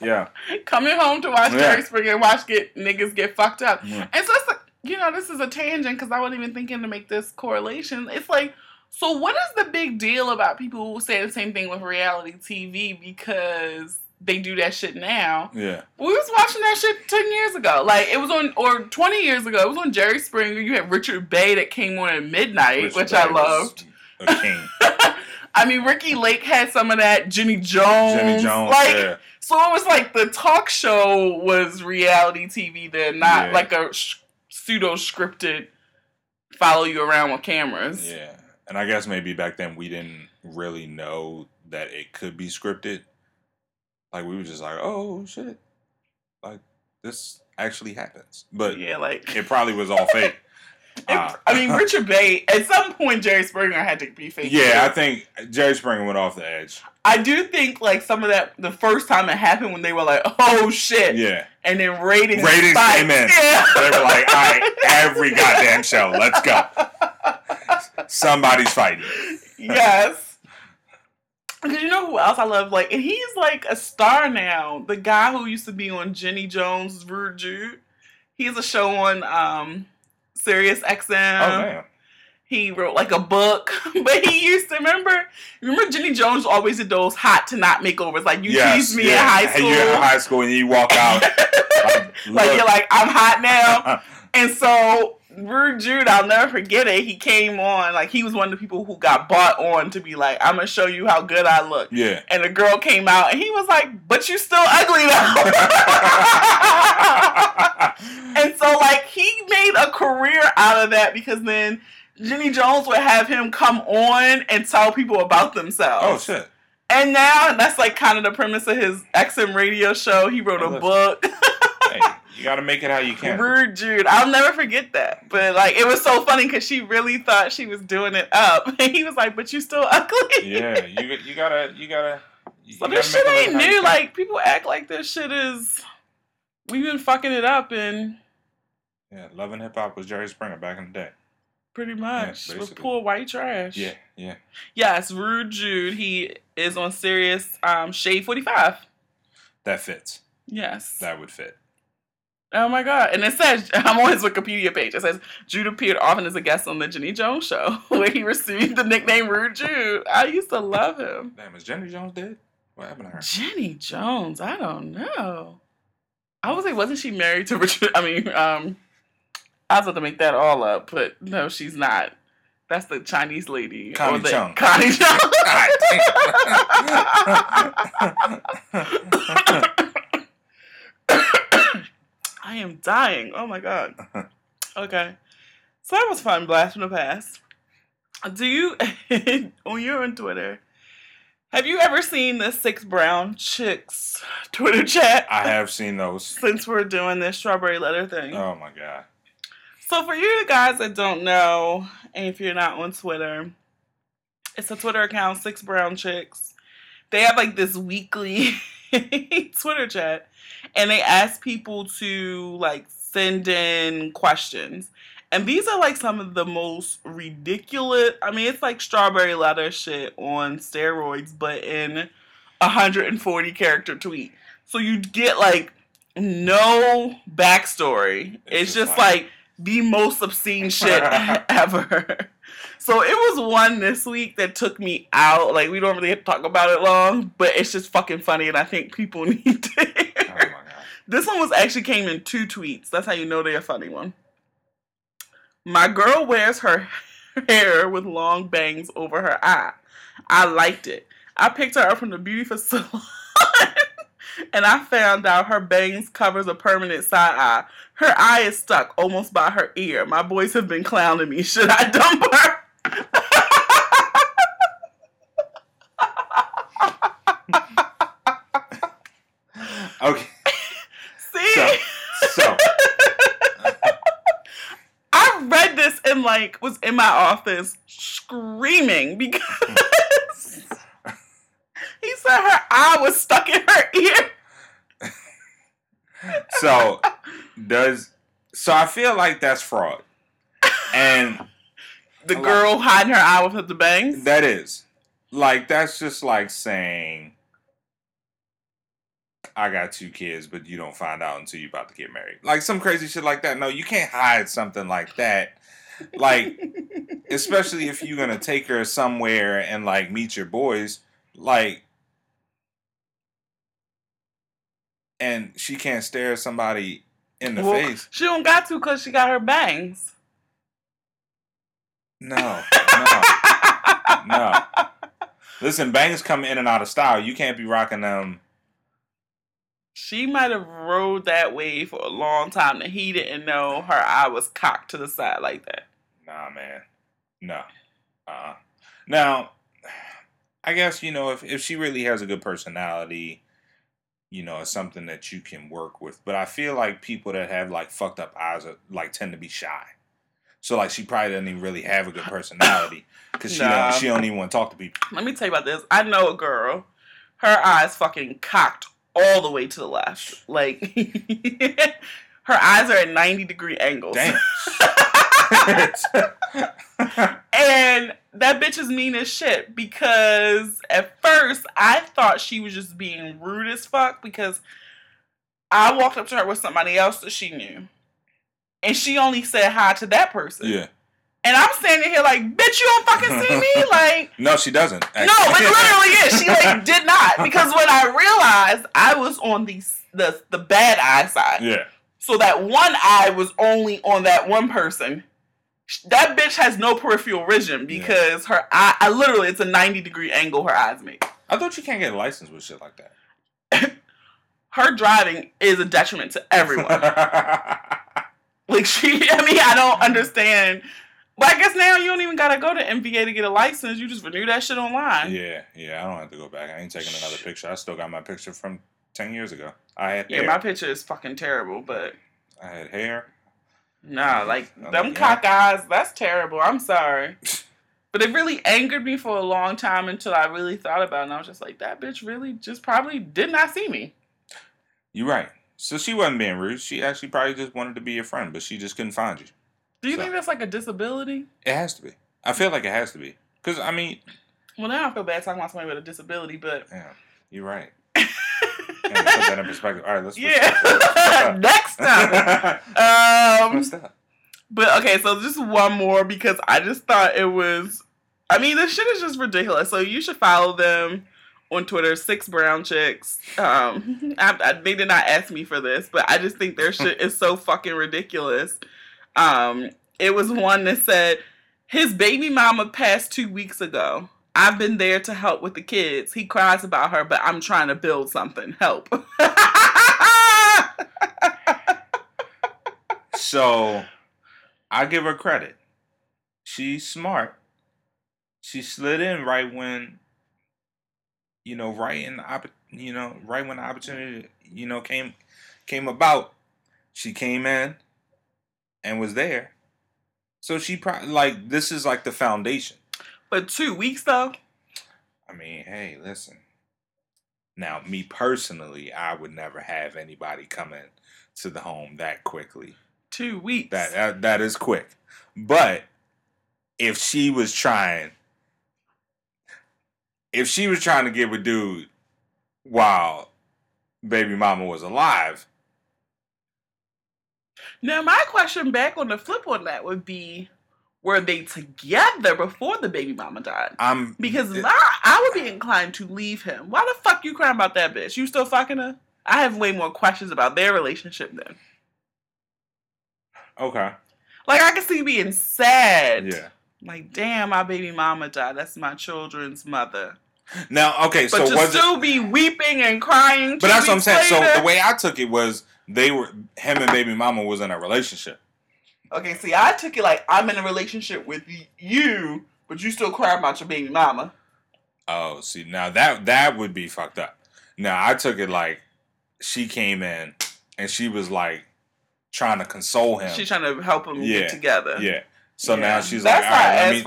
Yeah. Coming home to watch Jerry Springer and watch niggas get fucked up. Yeah. And so it's like, you know, this is a tangent because I wasn't even thinking to make this correlation. It's like, so what is the big deal about people who say the same thing with reality TV because they do that shit now? Yeah. We was watching that shit 10 years ago. Like, it was on, or 20 years ago, it was on Jerry Springer. You had Richard Bay that came on at midnight, which I loved. A king. I mean, Ricky Lake had some of that. Jenny Jones. Like, yeah. So it was like the talk show was reality TV then, not like a pseudo-scripted follow you around with cameras. Yeah. And I guess maybe back then we didn't really know that it could be scripted. Like, we were just like, oh, shit. Like, this actually happens. But yeah, like it probably was all fake. I mean, Richard Bay, at some point, Jerry Springer had to be fake. Yeah, I think Jerry Springer went off the edge. I do think, like, some of that, the first time it happened when they were like, oh, shit. Yeah. And then ratings spiked. Came in. Yeah. They were like, all right, every goddamn show, let's go. Somebody's fighting. Yes. Because you know who else I love? Like, and he's, like, a star now. The guy who used to be on Jenny Jones, Rude Jude. He has a show on... Sirius XM. Oh, man. He wrote, like, a book. But he used to, remember Jenny Jones always did those hot to not makeovers. Like, you teased me in high school. And you're in high school and you walk out. like, you're like, I'm hot now. And so, Rude Jude, I'll never forget it. He came on. Like, he was one of the people who got bought on to be like, I'm going to show you how good I look. Yeah. And the girl came out and he was like, but you still ugly though. And so, like, he made a career out of that because then Jenny Jones would have him come on and tell people about themselves. Oh, shit. And now, that's, like, kind of the premise of his XM radio show. He wrote a book. Hey, you got to make it how you can. Rude Jude. I'll never forget that. But, like, it was so funny because she really thought she was doing it up. And he was like, but you still ugly. Yeah, you got to. So this shit ain't new. Like, people act like this shit is... We've been fucking it up and... Yeah, Love and Hip Hop was Jerry Springer back in the day. Pretty much. Yeah, with poor white trash. Yeah, yeah. Yes, Rude Jude. He is on Sirius Shade 45. That fits. Yes. That would fit. Oh, my God. And it says, I'm on his Wikipedia page. It says, Jude appeared often as a guest on the Jenny Jones show, where he received the nickname Rude Jude. I used to love him. Damn, is Jenny Jones dead? What happened to her? Jenny Jones? I don't know. I was like, wasn't she married to Richard? I mean, I was about to make that all up, but no, she's not. That's the Chinese lady. Connie Chung. Connie Chung. I am dying. Oh, my God. Okay. So that was fun. Blast from the past. Do you, when you're on Twitter... Have you ever seen the Six Brown Chicks Twitter chat? I have seen those. Since we're doing this strawberry letter thing. Oh, my God. So for you guys that don't know, and if you're not on Twitter, it's a Twitter account, Six Brown Chicks. They have, like, this weekly Twitter chat, and they ask people to, like, send in questions. And these are, like, some of the most ridiculous... I mean, it's like strawberry letter shit on steroids, but in 140-character tweet. So you get, like, no backstory. It's just like, the most obscene shit ever. So it was one this week that took me out. Like, we don't really have to talk about it long, but it's just fucking funny, and I think people need to hear. Oh, my God. This one was actually came in two tweets. That's how you know they're a funny one. My girl wears her hair with long bangs over her eye. I liked it. I picked her up from the beauty salon and I found out her bangs covers a permanent side eye. Her eye is stuck almost by her ear. My boys have been clowning me. Should I dump her? Okay. See? So. I read this and, like, was in my office screaming because he said her eye was stuck in her ear. So, I feel like that's fraud. And the girl hiding her eye with the bangs? That is. Like, that's just like saying, I got two kids, but you don't find out until you're about to get married. Like, some crazy shit like that. No, you can't hide something like that. Like, especially if you're going to take her somewhere and, like, meet your boys. Like, and she can't stare somebody in the face. She don't got to because she got her bangs. No. Listen, bangs come in and out of style. You can't be rocking them. She might have rode that wave for a long time and he didn't know her eye was cocked to the side like that. Nah, man. No. Now, I guess, you know, if she really has a good personality, you know, it's something that you can work with. But I feel like people that have, like, fucked up eyes are, like, tend to be shy. So, like, she probably doesn't even really have a good personality because she don't even want to talk to people. Let me tell you about this. I know a girl. Her eyes fucking cocked all the way to the left. Like, her eyes are at 90-degree angles. Damn. And that bitch is mean as shit because at first I thought she was just being rude as fuck because I walked up to her with somebody else that she knew. And she only said hi to that person. Yeah. And I'm standing here like, bitch, you don't fucking see me? Like, no, she doesn't. Actually. No, it literally is. She, like, did not. Because when I realized I was on the bad eye side. Yeah. So that one eye was only on that one person. That bitch has no peripheral vision because her eye, it's a 90-degree angle her eyes make. I thought you can't get a license with shit like that. Her driving is a detriment to everyone. Like, I don't understand. But I guess now you don't even gotta go to MVA to get a license. You just renew that shit online. Yeah. I don't have to go back. I ain't taking another picture. I still got my picture from 10 years ago. I had hair. My picture is fucking terrible, but I had hair. Nah, like, them cock eyes, that's terrible. I'm sorry. But it really angered me for a long time until I really thought about it. And I was just like, that bitch really just probably did not see me. You're right. So she wasn't being rude. She actually probably just wanted to be your friend, but she just couldn't find you. Do you think that's like a disability? It has to be. I feel like it has to be. Because, I mean... Well, now I feel bad talking about somebody with a disability, but... Yeah, you're right. And put that in perspective. All right, let's... Yeah. Next time. What's up? But, okay, so just one more because I just thought it was... I mean, this shit is just ridiculous. So you should follow them on Twitter, Six Brown Chicks. They did not ask me for this, but I just think their shit is so fucking ridiculous. It was one that said, his baby mama passed 2 weeks ago. I've been there to help with the kids. He cries about her, but I'm trying to build something. Help. So, I give her credit. She's smart. She slid in right when the opportunity, came about. She came in. And was there. So she probably, like, this is like the foundation. But 2 weeks, though? I mean, hey, listen. Now, me personally, I would never have anybody come in to the home that quickly. 2 weeks. That is quick. But if she was trying... If she was trying to get with dude while baby mama was alive... Now, my question back on the flip on that would be, were they together before the baby mama died? Because I would be inclined to leave him. Why the fuck you crying about that bitch? You still fucking her? I have way more questions about their relationship then. Okay. Like, I can see being sad. Yeah. Like, damn, my baby mama died. That's my children's mother. Now, okay, but so to was still it... be weeping and crying. But that's what I'm saying. Later. So the way I took it was they were him and baby mama was in a relationship. Okay, see, I took it like I'm in a relationship with you, but you still cry about your baby mama. Oh, see, now that would be fucked up. Now I took it like she came in and she was like trying to console him. She's trying to help him get together. Yeah. So now she's like, all right,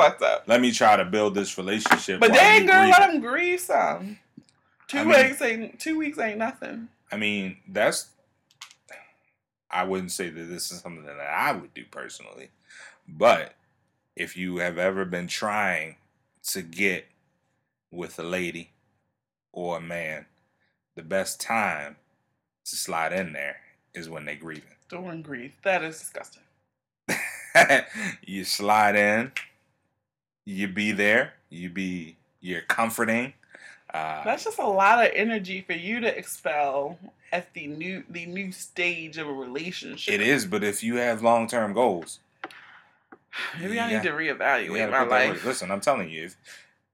let me try to build this relationship. But dang, girl, let him grieve some. 2 weeks ain't nothing. I mean, I wouldn't say that this is something that I would do personally. But if you have ever been trying to get with a lady or a man, the best time to slide in there is when they're grieving. Don't grieve. That is disgusting. You slide in, you be there, you're comforting. That's just a lot of energy for you to expel at the new stage of a relationship. It is, but if you have long-term goals, maybe I need to reevaluate my life. Listen, I'm telling you,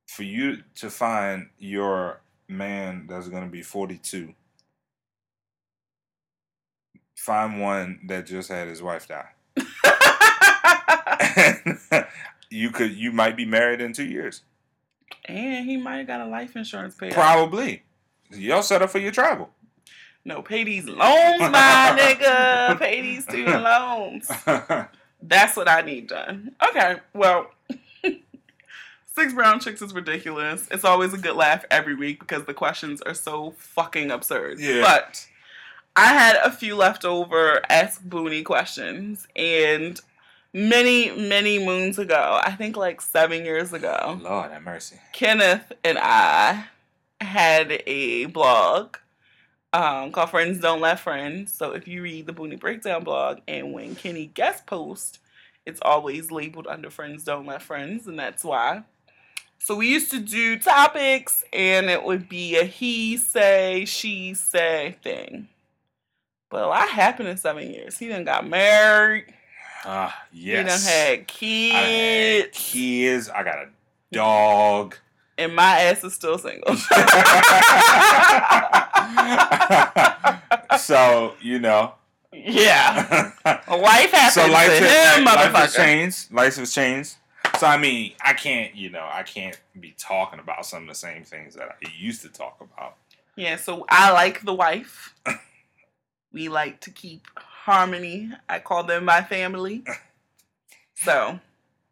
for you to find your man that's going to be 42, find one that just had his wife die. You might be married in 2 years, and he might have got a life insurance payout. Probably, y'all set up for your travel. No, pay these loans, my nigga. Pay these student loans. That's what I need done. Okay, well, Six Brown Chicks is ridiculous. It's always a good laugh every week because the questions are so fucking absurd. Yeah, but I had a few leftover Ask Boonie questions, and many, many moons ago, I think like 7 years ago, Lord have mercy, Kenneth and I had a blog called Friends Don't Let Friends. So if you read the Boonie Breakdown blog, and when Kenny guest posts, it's always labeled under Friends Don't Let Friends, and that's why. So we used to do topics, and it would be a he say, she say thing. But a lot happened in 7 years. He done got married. Yes. He done had kids. I got a dog. And my ass is still single. So, you know. Yeah. Life happens life has changed. Life has changed. So, I mean, I can't be talking about some of the same things that I used to talk about. Yeah, so I like the wife. We like to keep harmony. I call them my family. So,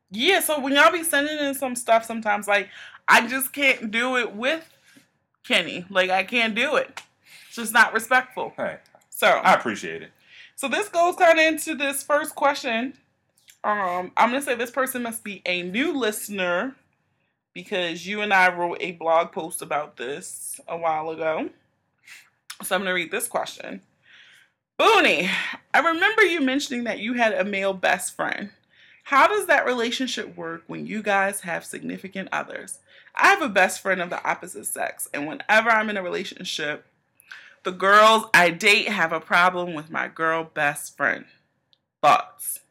yeah. So when y'all be sending in some stuff sometimes, like, I just can't do it with Kenny. Like, I can't do it. It's just not respectful. Hey, so I appreciate it. So this goes kind of into this first question. I'm going to say this person must be a new listener because you and I wrote a blog post about this a while ago. So I'm going to read this question. Boonie, I remember you mentioning that you had a male best friend. How does that relationship work when you guys have significant others? I have a best friend of the opposite sex, and whenever I'm in a relationship, the girls I date have a problem with my girl best friend. Thoughts?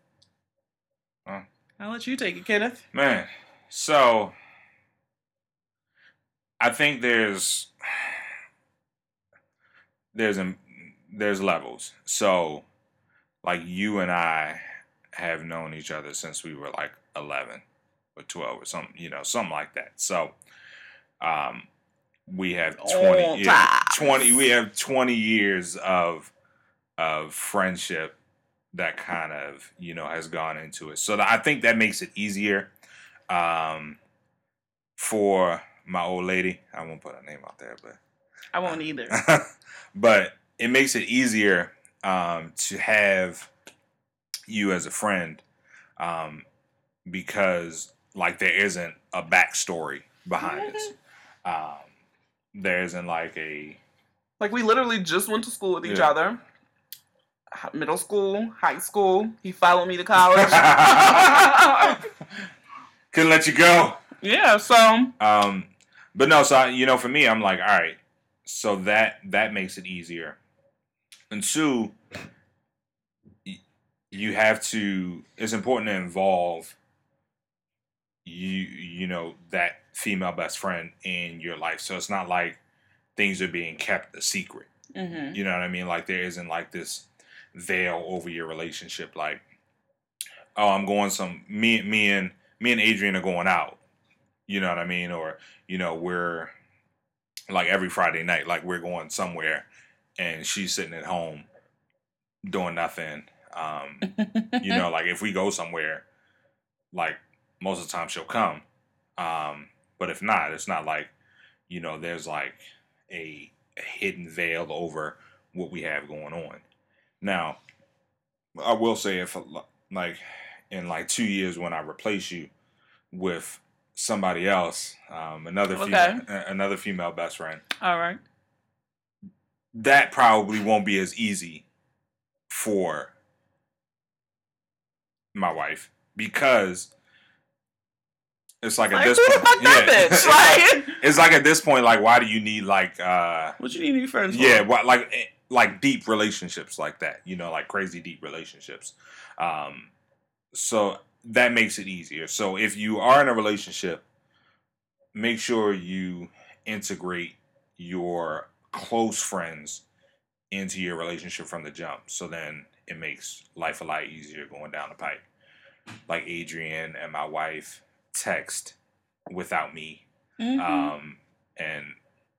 I'll let you take it, Kenneth. Man, so I think there's levels. So, like, you and I have known each other since we were, like, 11 or 12 or something, you know, something like that. So, we have 20 years of friendship that kind of, you know, has gone into it. So, I think that makes it easier for my old lady. I won't put her name out there, but... I won't either. But... it makes it easier to have you as a friend because, like, there isn't a backstory behind this. There isn't, like, a... Like, we literally just went to school with each other. Middle school, high school. He followed me to college. Couldn't let you go. Yeah, so... But no, so, you know, for me, I'm like, all right, so that makes it easier. And two, you have to, it's important to involve you know, that female best friend in your life. So it's not like things are being kept a secret. Mm-hmm. You know what I mean? Like there isn't like this veil over your relationship. Like, oh, I'm going me and Adrian are going out. You know what I mean? Or, you know, we're like every Friday night, like we're going somewhere and she's sitting at home doing nothing. You know, like if we go somewhere, like most of the time she'll come. But if not, it's not like, you know, there's like a hidden veil over what we have going on. Now, I will say if like in like 2 years when I replace you with somebody else, another female best friend. All right. That probably won't be as easy for my wife because it's like at this point, it's like at this point, like why do you need like what you need new friends for? Yeah, like deep relationships like that, you know, like crazy deep relationships. So that makes it easier. So if you are in a relationship, make sure you integrate your close friends into your relationship from the jump. So then it makes life a lot easier going down the pipe. Like Adrian and my wife text without me. Mm-hmm. And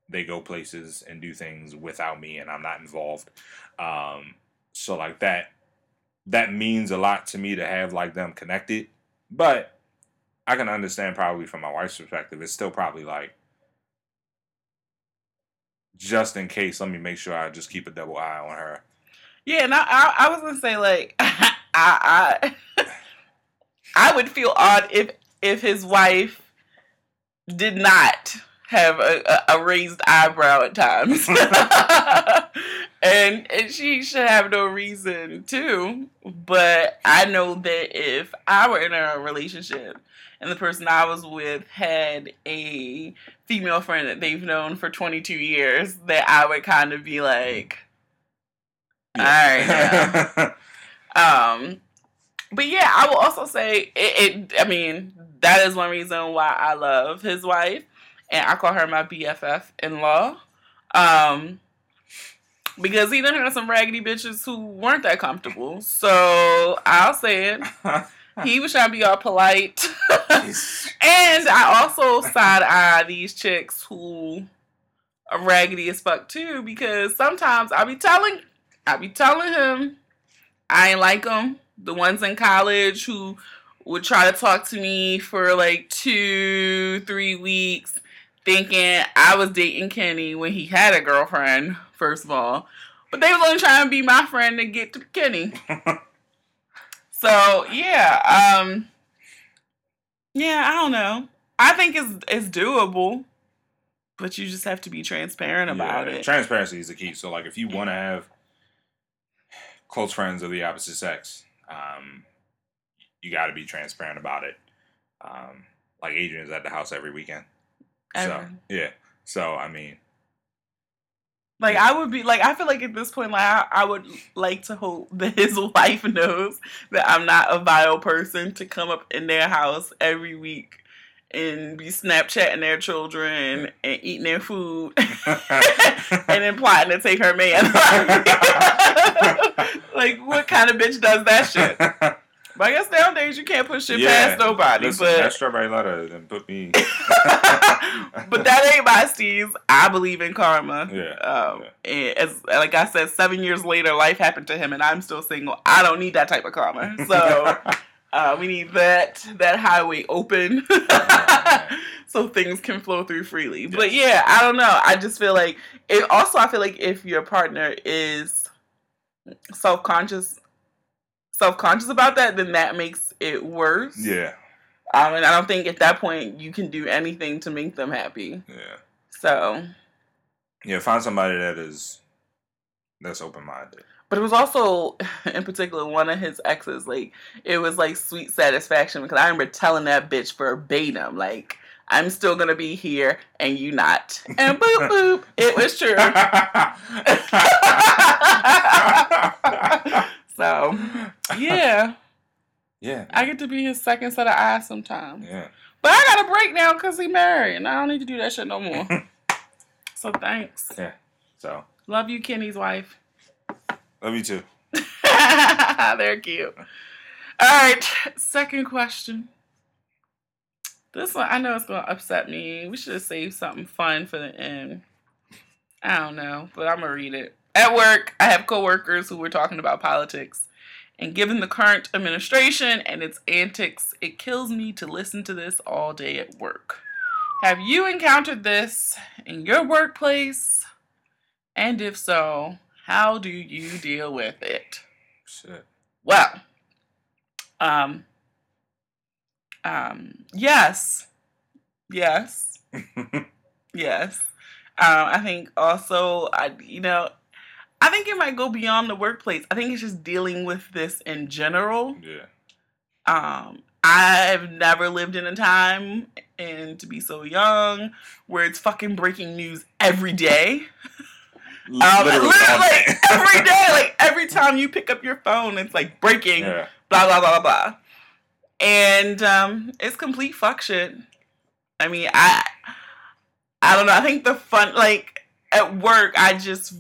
they go places and do things without me and I'm not involved. So like that means a lot to me to have like them connected, but I can understand probably from my wife's perspective, it's still probably like, just in case, let me make sure I just keep a double eye on her. Yeah, and I was gonna say like, I would feel odd if his wife did not have a raised eyebrow at times. And she should have no reason to. But I know that if I were in a relationship and the person I was with had a female friend that they've known for 22 years, that I would kind of be like, yeah. All right now. But yeah, I will also say, that is one reason why I love his wife. And I call her my BFF-in-law. Because he done had some raggedy bitches who weren't that comfortable. So, I'll say it. He was trying to be all polite. And I also side-eye these chicks who are raggedy as fuck, too. Because sometimes I be telling him I ain't like him. The ones in college who would try to talk to me for like 2-3 weeks. Thinking I was dating Kenny when he had a girlfriend, first of all. But they was only trying to be my friend to get to Kenny. So, yeah. Yeah, I don't know. I think it's doable. But you just have to be transparent about it. Transparency is the key. So, like, if you want to have close friends of the opposite sex, you got to be transparent about it. Like, Adrian's at the house every weekend. Ever. So, yeah. So, I mean. Like, yeah. I would be, like, I feel like at this point, like, I would like to hope that his wife knows that I'm not a vile person to come up in their house every week and be Snapchatting their children and eating their food and then plotting to take her man. Like, what kind of bitch does that shit? But I guess nowadays you can't put shit past nobody. Listen, but that strawberry letter then put me. But that ain't my Steve. I believe in karma. Yeah. And as like I said, 7 years later, life happened to him, and I'm still single. I don't need that type of karma. So we need that highway open, so things can flow through freely. Yes. But yeah, I don't know. I just feel like it. Also, I feel like if your partner is self-conscious about that, then that makes it worse. Yeah. And I don't think at that point you can do anything to make them happy. Yeah. So. Yeah, find somebody that's open-minded. But it was also, in particular, one of his exes, like, it was, like, sweet satisfaction because I remember telling that bitch verbatim, like, I'm still going to be here and you not. And boop, boop. It was true. So, yeah. Yeah. I get to be his second set of eyes sometimes. Yeah. But I got a break now because he married, and I don't need to do that shit no more. So, thanks. Yeah. So. Love you, Kenny's wife. Love you, too. They're cute. All right. Second question. This one, I know it's going to upset me. We should have saved something fun for the end. I don't know, but I'm going to read it. At work, I have coworkers who were talking about politics. And given the current administration and its antics, it kills me to listen to this all day at work. Have you encountered this in your workplace? And if so, how do you deal with it? Shit. Well, yes. Yes. I think also, I think it might go beyond the workplace. I think it's just dealing with this in general. Yeah. I've never lived in a time, and to be so young, where it's fucking breaking news every day. Literally every day. Like, every time you pick up your phone, it's like breaking, blah, blah, blah, blah, blah. And it's complete fuck shit. I mean, I don't know. I think the fun, like, at work, I just...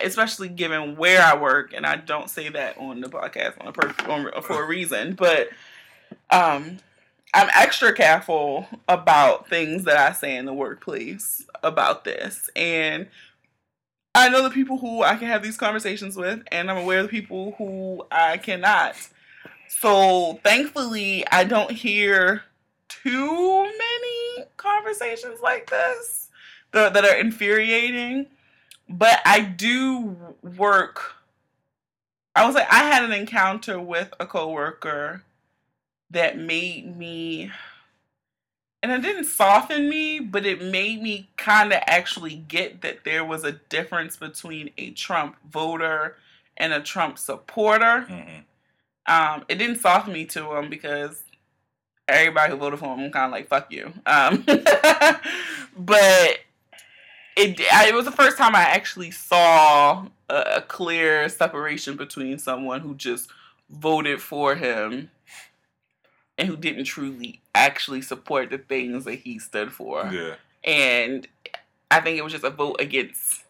especially given where I work, and I don't say that on the podcast for a reason, but I'm extra careful about things that I say in the workplace about this, and I know the people who I can have these conversations with, and I'm aware of the people who I cannot. So thankfully, I don't hear too many conversations like this that are infuriating. But I do work, I was like, I had an encounter with a coworker that made me, and it didn't soften me, but it made me kind of actually get that there was a difference between a Trump voter and a Trump supporter. Mm-hmm. It didn't soften me to him because everybody who voted for him, I'm kind of like, fuck you. But... It was the first time I actually saw a clear separation between someone who just voted for him and who didn't truly actually support the things that he stood for. Yeah. And I think it was just a vote against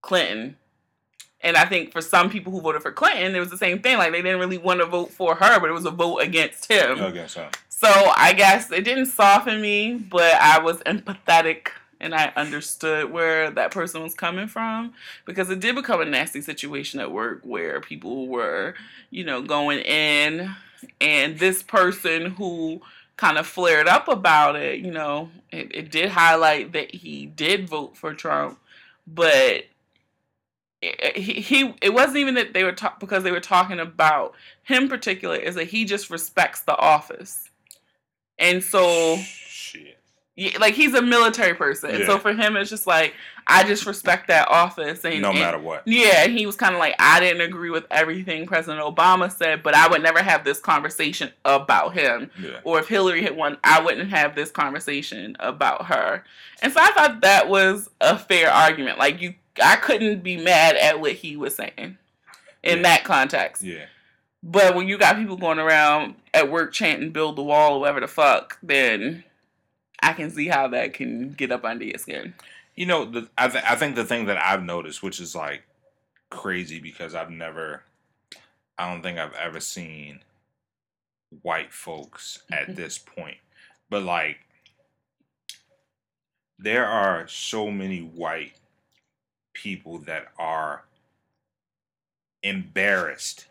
Clinton. And I think for some people who voted for Clinton, it was the same thing. Like, they didn't really want to vote for her, but it was a vote against him. Okay, so I guess it didn't soften me, but I was empathetic. And I understood where that person was coming from, because it did become a nasty situation at work where people were, going in, and this person who kind of flared up about it, it did highlight that he did vote for Trump, but it wasn't even that they were because they were talking about him in particular, is that he just respects the office. And so... Shit. Like, he's a military person, yeah. So for him, it's just like, I just respect that office. And, no matter what. Yeah, he was kind of like, I didn't agree with everything President Obama said, but I would never have this conversation about him. Yeah. Or if Hillary had won, I wouldn't have this conversation about her. And so I thought that was a fair argument. Like, I couldn't be mad at what he was saying in that context. Yeah. But when you got people going around at work chanting, build the wall, or whatever the fuck, then... I can see how that can get up under your skin. I think the thing that I've noticed, which is like crazy because I don't think I've ever seen white folks at this point. But like, there are so many white people that are embarrassed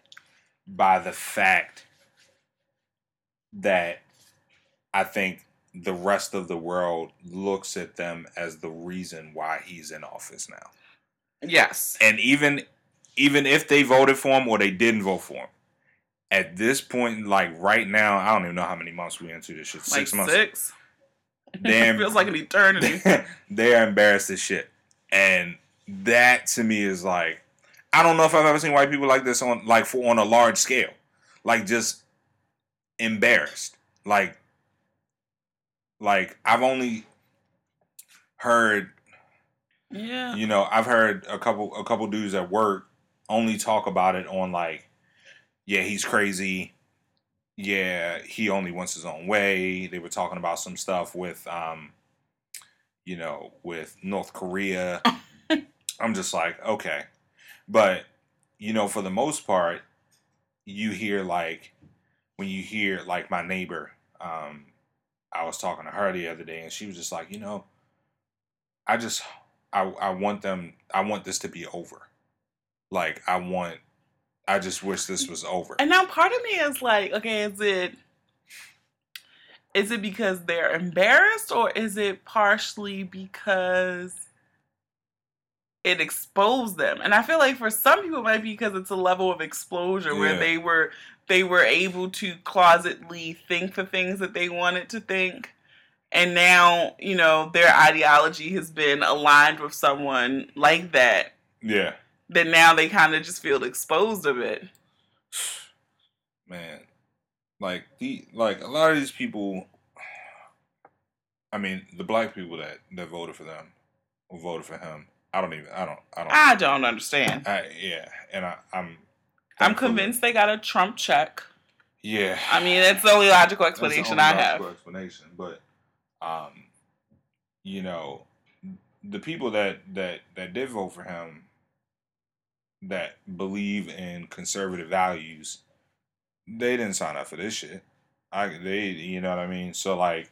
by the fact that I think the rest of the world looks at them as the reason why he's in office now. Yes. And even if they voted for him or they didn't vote for him, at this point, like right now, I don't even know how many months we into this shit. 6 months. 6? It feels like an eternity. They're embarrassed as shit. And that to me is like, I don't know if I've ever seen white people like this on a large scale. Like, just embarrassed. Like, I've only heard, I've heard a couple dudes at work only talk about it on like, yeah, he's crazy. Yeah, he only wants his own way. They were talking about some stuff with, you know, with North Korea. I'm just like, okay. But, you know, for the most part, you hear like, when you hear like my neighbor, I was talking to her the other day and she was just like, you know, I want this to be over. Like, I just wish this was over. And now part of me is like, okay, is it because they're embarrassed, or is it partially because it exposed them? And I feel like for some people it might be because it's a level of exposure where they were able to closetly think the things that they wanted to think. And now, you know, their ideology has been aligned with someone like that. Yeah. That now they kind of just feel exposed of it. Man. Like a lot of these people, I mean, the black people that voted for them or voted for him, I don't understand. I'm convinced they got a Trump check. Yeah. I mean, that's the only logical explanation I have. That's the only logical explanation, but... you know, the people that did vote for him, that believe in conservative values, they didn't sign up for this shit. You know what I mean? So like,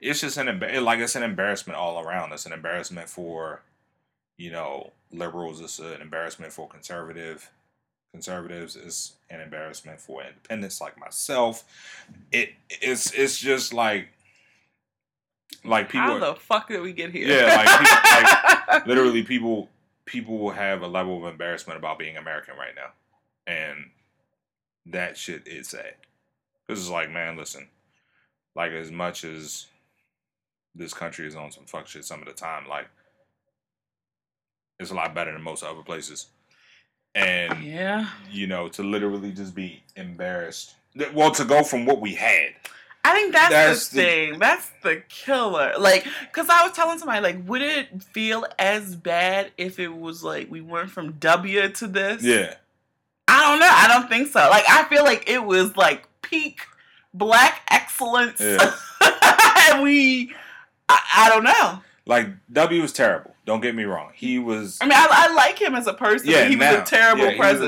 it's just it's an embarrassment all around. It's an embarrassment for, you know, liberals. It's an embarrassment for conservatives. It's an embarrassment for independents like myself. It's just like. Like people, how the fuck did we get here? Yeah, like literally, people will have a level of embarrassment about being American right now, and that shit is sad. This is like, man, listen, like as much as this country is on some fuck shit some of the time, like it's a lot better than most other places, and yeah, you know, to literally just be embarrassed. Well, to go from what we had. I think that's the thing. That's the killer. Like, because I was telling somebody, like, would it feel as bad if it was, like, we went from W to this? Yeah. I don't know. I don't think so. Like, I feel like it was, like, peak black excellence. Yeah. And I don't know. Like, W was terrible. Don't get me wrong. He was... I mean, I like him as a person, yeah, but he was a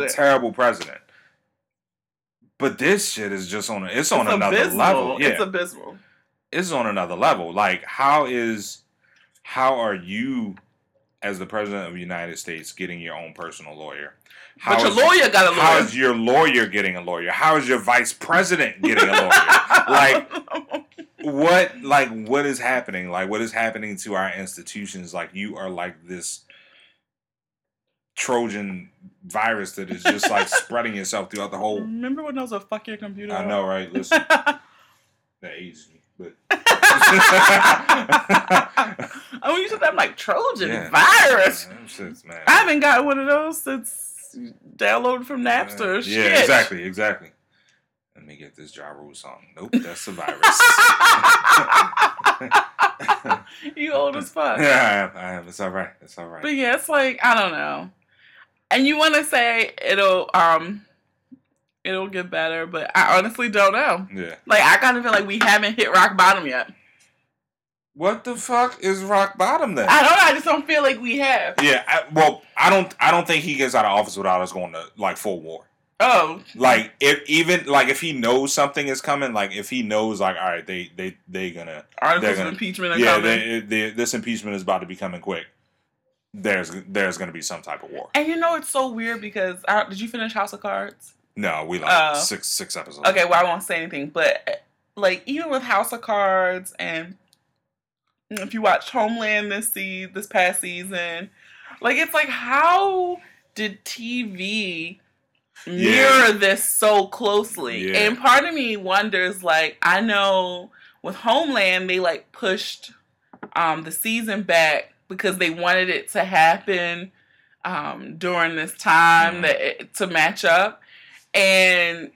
terrible president. But this shit is just it's another abysmal. Level. Yeah. It's abysmal. It's on another level. Like, how are you, as the president of the United States, getting your own personal lawyer? But your lawyer got a lawyer. How is your lawyer getting a lawyer? How is your vice president getting a lawyer? What is happening? Like, what is happening to our institutions? Like, you are like this Trojan virus that is just like spreading itself throughout the whole. Remember when I was a fuck your computer? I know, right? Listen, that aged me, but. Oh, you said that, I'm like Trojan virus. Man. I haven't got one of those since downloaded from Napster. Yeah, shit. Exactly. Let me get this Ja Rule song. Nope, that's a virus. You old as fuck. Yeah, I am. It's all right. But yeah, it's like, I don't know. And you want to say it'll get better, but I honestly don't know. Yeah. Like, I kind of feel like we haven't hit rock bottom yet. What the fuck is rock bottom then? I don't know. I just don't feel like we have. Yeah. I don't think he gets out of office without us going to like full war. Oh. Like if he knows something is coming, like if he knows, like, all right, they gonna articles of impeachment are coming. Yeah, this impeachment is about to be coming quick. There's going to be some type of war. And you know, it's so weird because... did you finish House of Cards? No, we like six episodes. Okay, well, I won't say anything. But, like, even with House of Cards and if you watched Homeland this past season, like, it's like, how did TV mirror this so closely? Yeah. And part of me wonders, like, I know with Homeland, they, like, pushed the season back because they wanted it to happen during this time to match up. And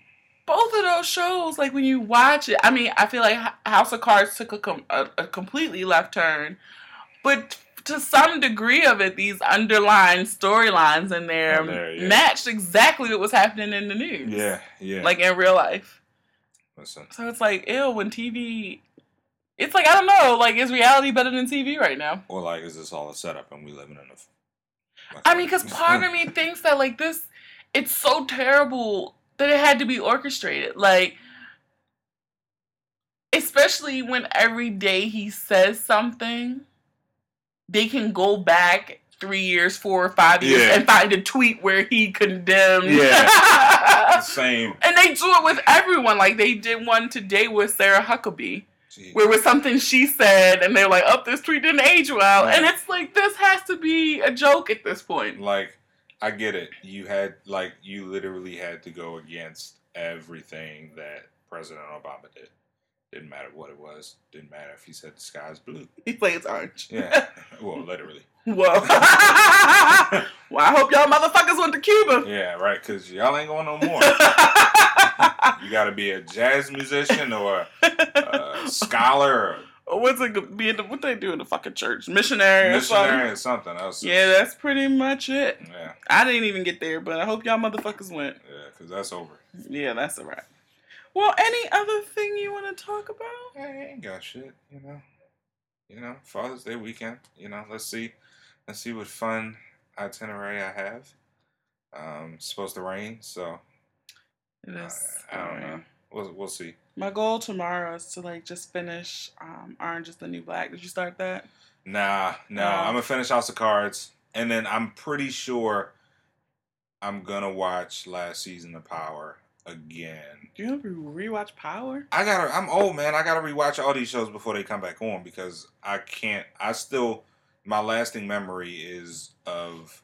both of those shows, like, when you watch it, I mean, I feel like House of Cards took a completely left turn. But to some degree of it, these underlying storylines in there yeah. matched exactly what was happening in the news. Yeah, yeah. Like, in real life. Listen. So it's like, ew, when TV... It's like, I don't know, like, is reality better than TV right now? Or, like, is this all a setup and we living in a... Like, I mean, because part of me thinks that, like, this... It's so terrible that it had to be orchestrated. Like... Especially when every day he says something, they can go back 3 years, 4 or 5 years, yeah. and find a tweet where he condemned. Yeah, same. And they do it with everyone. Like, they did one today with Sarah Huckabee, jeez. Where it was something she said, and they're like, oh, this tweet didn't age well. Right. And it's like, this has to be a joke at this point. Like, I get it. You had, like, you literally had to go against everything that President Obama did. Didn't matter what it was. Didn't matter if he said the sky's blue. He plays orange. Yeah. Well, literally. Whoa. Well, I hope y'all motherfuckers went to Cuba. Yeah, right, because y'all ain't going no more. You got to be a jazz musician or a scholar. Or what's it be? What they do in the fucking church? Missionary or something? Missionary or something. Yeah, that's pretty much it. Yeah. I didn't even get there, but I hope y'all motherfuckers went. Yeah, because that's over. Yeah, that's a wrap. Well, any other thing you want to talk about? I ain't got shit, you know. You know, Father's Day weekend. You know, let's see what fun itinerary I have. It's supposed to rain, so it is. I don't know. We'll see. My goal tomorrow is to like just finish Orange is the New Black. Did you start that? Nah. I'm gonna finish House of Cards, and then I'm pretty sure I'm gonna watch last season of Power. Again. Do you have to rewatch Power? I'm old, man. I gotta rewatch all these shows before they come back on because I can't. My lasting memory is of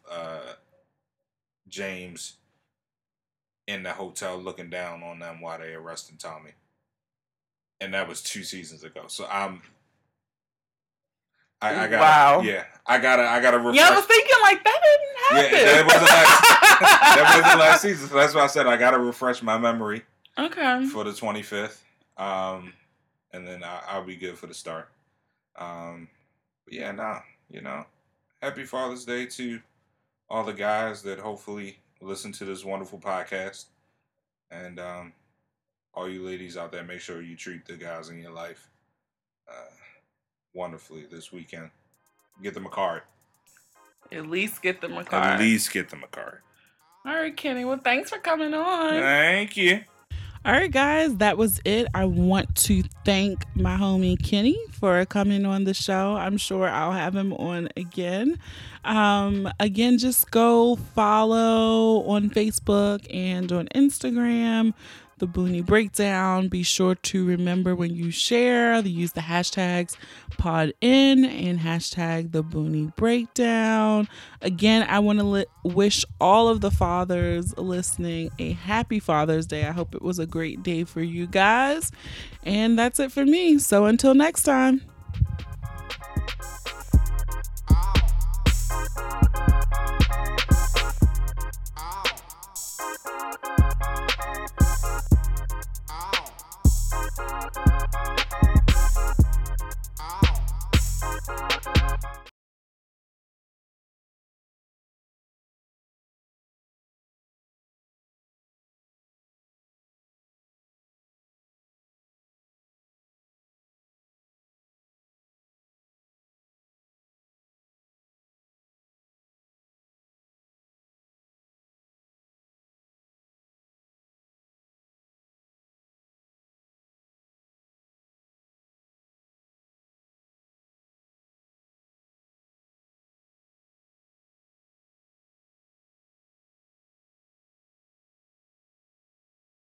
James in the hotel looking down on them while they arrested Tommy, and that was 2 seasons ago. So I gotta refresh. Yeah, I was thinking like that didn't happen. Yeah, that was the last season. So that's why I said I gotta refresh my memory. Okay. For the 25th, and then I'll be good for the start. But yeah, you know, happy Father's Day to all the guys that hopefully listen to this wonderful podcast, and all you ladies out there, make sure you treat the guys in your life. Wonderfully this weekend. Get them a card. At least get them a card. All right, Kenny. Well, thanks for coming on. Thank you. All right, guys. That was it. I want to thank my homie Kenny for coming on the show. I'm sure I'll have him on again. Again, just go follow on Facebook and on Instagram. The Boonie Breakdown. Be sure to remember when you share, use the hashtags PODIN and hashtag The Boonie Breakdown. Again, I want to wish all of the fathers listening a happy Father's Day. I hope it was a great day for you guys. And that's it for me. So until next time.